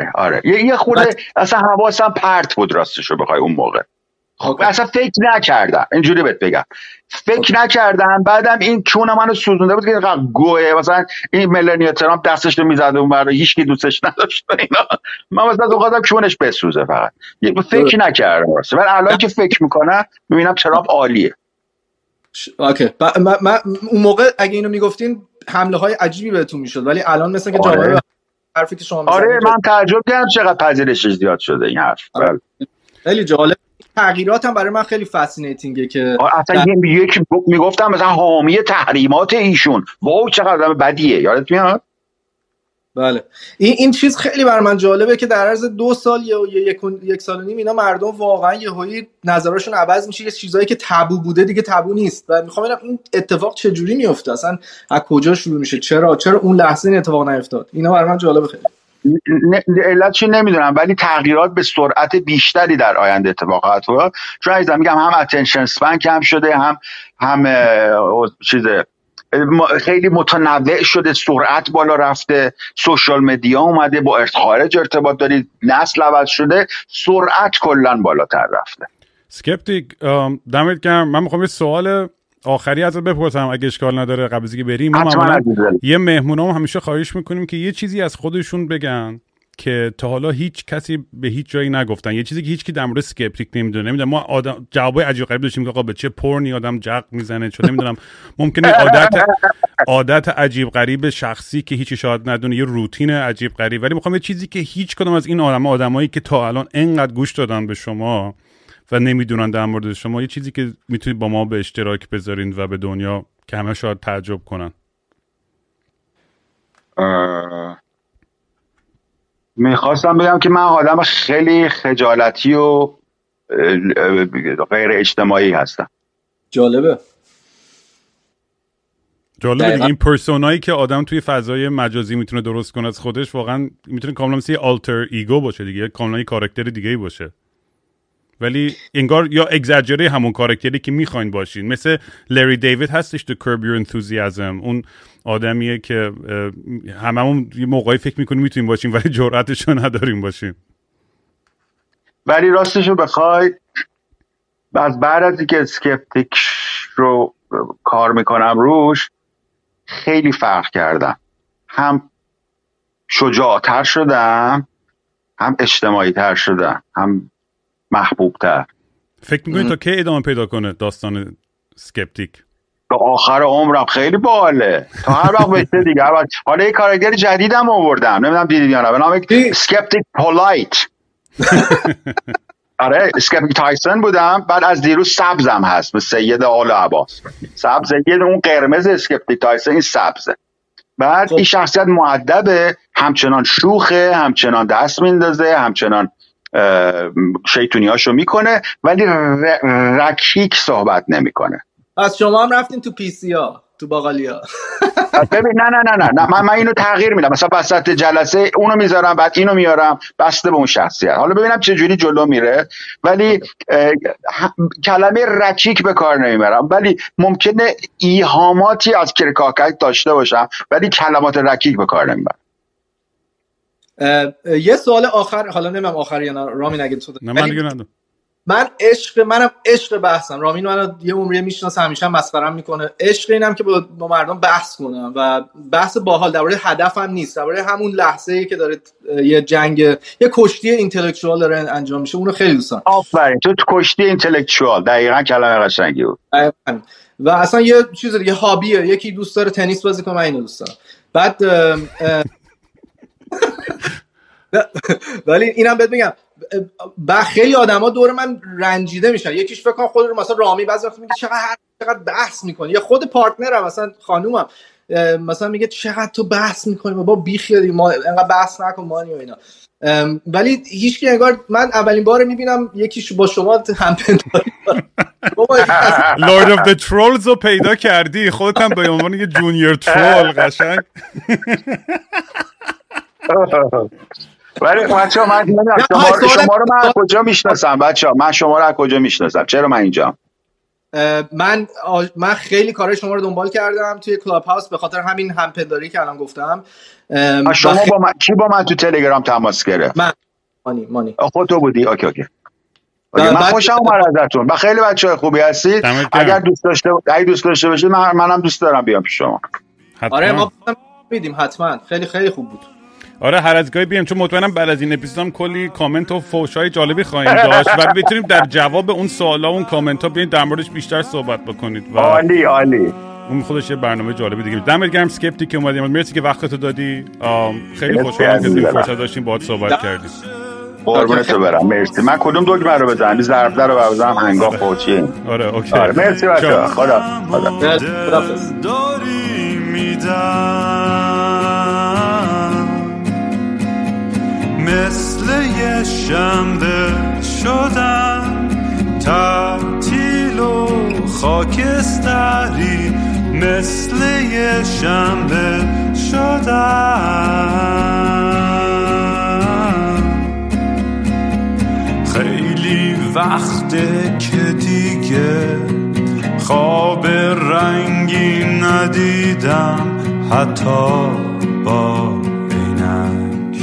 یه خورده اصلا حواسم پرت بود راستشو بخوای اون موقع. خب اصلا فکر نکردم، اینجوری بهت بگم فکر نکردم. بعدم این چون منو سوزونده بود که گوه، مثلا این ملانیا ترامپ دستش رو میزد اون برا، هیچ کی دوستش نداشت اینا، من مثلا خودم چونش بسوزه فقط، فکر نکردم راست. ولی الان که فکر میکنم میبینم ترامپ عالیه. اوکی. من اون موقع اگه اینو میگفتین حمله های عجیبی بهتون میشد، ولی الان مثلا که جامعه حرفی که شما آره من تعجب کردم چقدر پذیرشش زیاد شده این حرف. آره. خیلی جالب. تغییرات هم برای من خیلی فسینیتینگه که اصلا یک میگفتم مثلا حامی تحریمات ایشون، واو چقدر بدیه، یادت میاد؟ بله این چیز خیلی بر من جالبه که در عرض 2 سال یا یک سال و نیم اینا مردم واقعا یهویی نظرشون عوض میشه. یه چیزایی که تابو بوده دیگه تابو نیست. و میخوام ببینم این اتفاق چه جوری میفته، اصلا از کجا شروع میشه، چرا اون لحظه این اتفاق نیفتاد. اینا بر من جالبه خیلی. علتش نمیدونم ولی تغییرات به سرعت بیشتری در آینده اتفاق افتاد. چون عزیزم میگم هم اتنشن اسپن کم شده، هم چیزه خیلی متنوع شده، سرعت بالا رفته، سوشال مدیا اومده، با خارج ارتباط دارید، نسل عوض شده، سرعت کلن بالاتر رفته. سکپتیک دمت گرم. من میخوام یه سوال آخری ازت بپرسم اگه اشکال نداره قبل از اینکه بریم. ما یه مهمونام همیشه خواهش میکنیم که یه چیزی از خودشون بگن که تا حالا هیچ کسی به هیچ جایی نگفتن، یه چیزی که هیچ کی در مورد سکپتیک نمیدونه. ما آدم جوابای عجیب غریب داشتیم که آقا به چه پورنی آدم جق میزنه، چون نمیدونم ممکنه عادت عجیب غریب شخصی که هیچ شاید ندونه، یه روتین عجیب غریب. ولی میخوام یه چیزی که هیچ کدوم از این آدمایی که تا الان انقدر گوش دادن به شما و نمیدونن در مورد شما، یه چیزی که میتونید با ما به اشتراک بذارین و به دنیا که همه شاید تعجب کنن. میخواستم بگم که من آدم خیلی خجالتی و غیر اجتماعی هستم. جالبه این پرسونایی که آدم توی فضای مجازی میتونه درست کنه از خودش، واقعا میتونه کاملا مثل یه آلتر ایگو باشه دیگه، کاملا یه کاراکتر دیگه‌ای باشه ولی انگار یا اگزاجری همون کاراکتری که میخواین باشین. مثل لری دیوید هستش تو کرب یور انتوزیازم، اون آدمیه که هممون یه موقعی فکر میکنیم میتونیم باشیم ولی جرأتش رو نداریم باشیم. ولی راستش رو بخوای از بعد از اینکه سکپتیک رو کار میکنم روش خیلی فرق کردم، هم شجاعتر شدم، هم اجتماعی تر شدم، هم محبوب‌تر. فکر می‌کنی تا کی ادامه پیدا کنه داستان سکپتیک؟ تا آخر عمرم. خیلی باحاله. تا هر وقت بشه دیگه. حالا یه کاراکتر جدیدم آوردم. نمیدونم دیدید یا نه. به نام سکپتیک پولایت. آره، سکپتیک تایسن بودم، بعد از دیروز سبزم هست. مثل سید آل عباس. سبز یه اون قرمز سکپتیک تایسن این سبزه. بعد این شخصیت مؤدبه، همچنان شوخه، همچنان دست میندازه، همچنان شیطونیاشو میکنه ولی رکیک صحبت نمیکنه. پس شما هم رفتین تو پیسیا، تو باقالیا. ببین نه من اینو تغییر میدم، مثلا وسط جلسه اونو میذارم بعد اینو میارم، بسته به اون شخصیت. حالا ببینم چه جوری جلو میره ولی کلمه رکیک به کار نمیبرم، ولی ممکنه ایهاماتی از کرکاکک داشته باشم ولی کلمات رکیک به کار نمیبرم. یه سوال آخر، حالا نمیدونم آخر یا نه، رامین اگه تو منم عشق بحثم. رامین منو یه عمری میشناسه، همیشه مسخره‌ام میکنه. عشق اینم که با مردم بحث کنم و بحث باحال درباره هدفم نیست، درباره همون لحظه‌ای که داره یه جنگ، یه کشتی اینتלקچوال داره انجام میشه، اونو خیلی دوست دارم. آفرین، تو کشتی اینتלקچوال دقیقاً کلمه قشنگی بود. و اصلا یه چیز دیگه، هابیه. یکی دوست داره تنیس بازی کنه، من اینو دوست دارم. بعد ولی اینم بهت میگم خیلی آدما دور من رنجیده میشن. یکیش فکر کنم خود رو مثلا رامی بعضی وقت میگه چقدر بحث میکنی، یا خود پارتنرم مثلا خانومم مثلا میگه چقدر تو بحث میکنی بابا، بیخیالی، ما انقدر بحث نکن مانی و اینا. ولی هیچکی انگار، من اولین بار میبینم یکیش با شما همپنداری داره. لورد اف د ترولز رو پیدا کردی، خودت هم به عنوان یه جونیور ترول قشنگ. ولی بچه‌ها من شما رو از کجا میشناسم؟ بچه‌ها من شما رو از کجا میشناسم؟ چرا من اینجام؟ من خیلی کارهای شما رو دنبال کردم توی کلاب هاوس، به خاطر همین همپنداری که الان گفتم. شما با من کی با من تو تلگرام تماس گرفت؟ مانی خود تو بودی؟ اوکی. من خوشم اومد ازتون. با خیلی بچه‌های خوبی هستید. اگر دوست داشته باشید منم دوست دارم بیام پیش شما. آره ما می‌بینیم حتما. خیلی خیلی خوب بود. آره هر از گاهی بیام، چون مطمئنم بعد از این اپیزودم کلی کامنت و فوشای جالبی خواهیم داشت و بتونیم در جواب اون سوالا و اون کامنت ها بیاین در موردش بیشتر صحبت بکنید. عالی اون خودش یه برنامه جالبی دیگه. دمت گرم سکپتیک که اومدیم، مرسی که وقتتو دادی. خیلی خوشحالم که این فرصت داشتیم باهات صحبت کردیم. قربونت برم، مرسی. من کدوم دکمه رو بزنم؟ ظرف در رو بزنم هنگام پاچی. آره اوکی، مرسی بچه‌ها. خدا شنبه شدم، تعطیل و خاکستری مثل یه شنبه شدم. خیلی وقته که دیگه خواب رنگی ندیدم، حتی با عینک.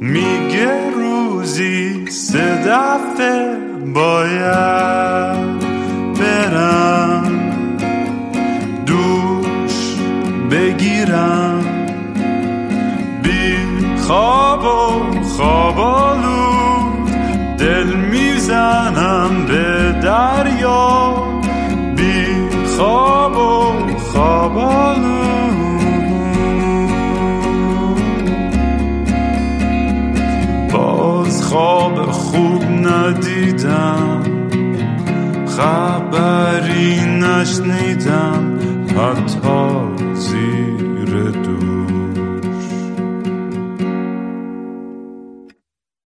میگه روزی 3 دفعه باید برم دوش بگیرم، بی خواب و خوابالود دل میزنم به دریا، بی خواب و خوابالود. باز خواب خوب ندیدم، خبری نشنیدم، حتی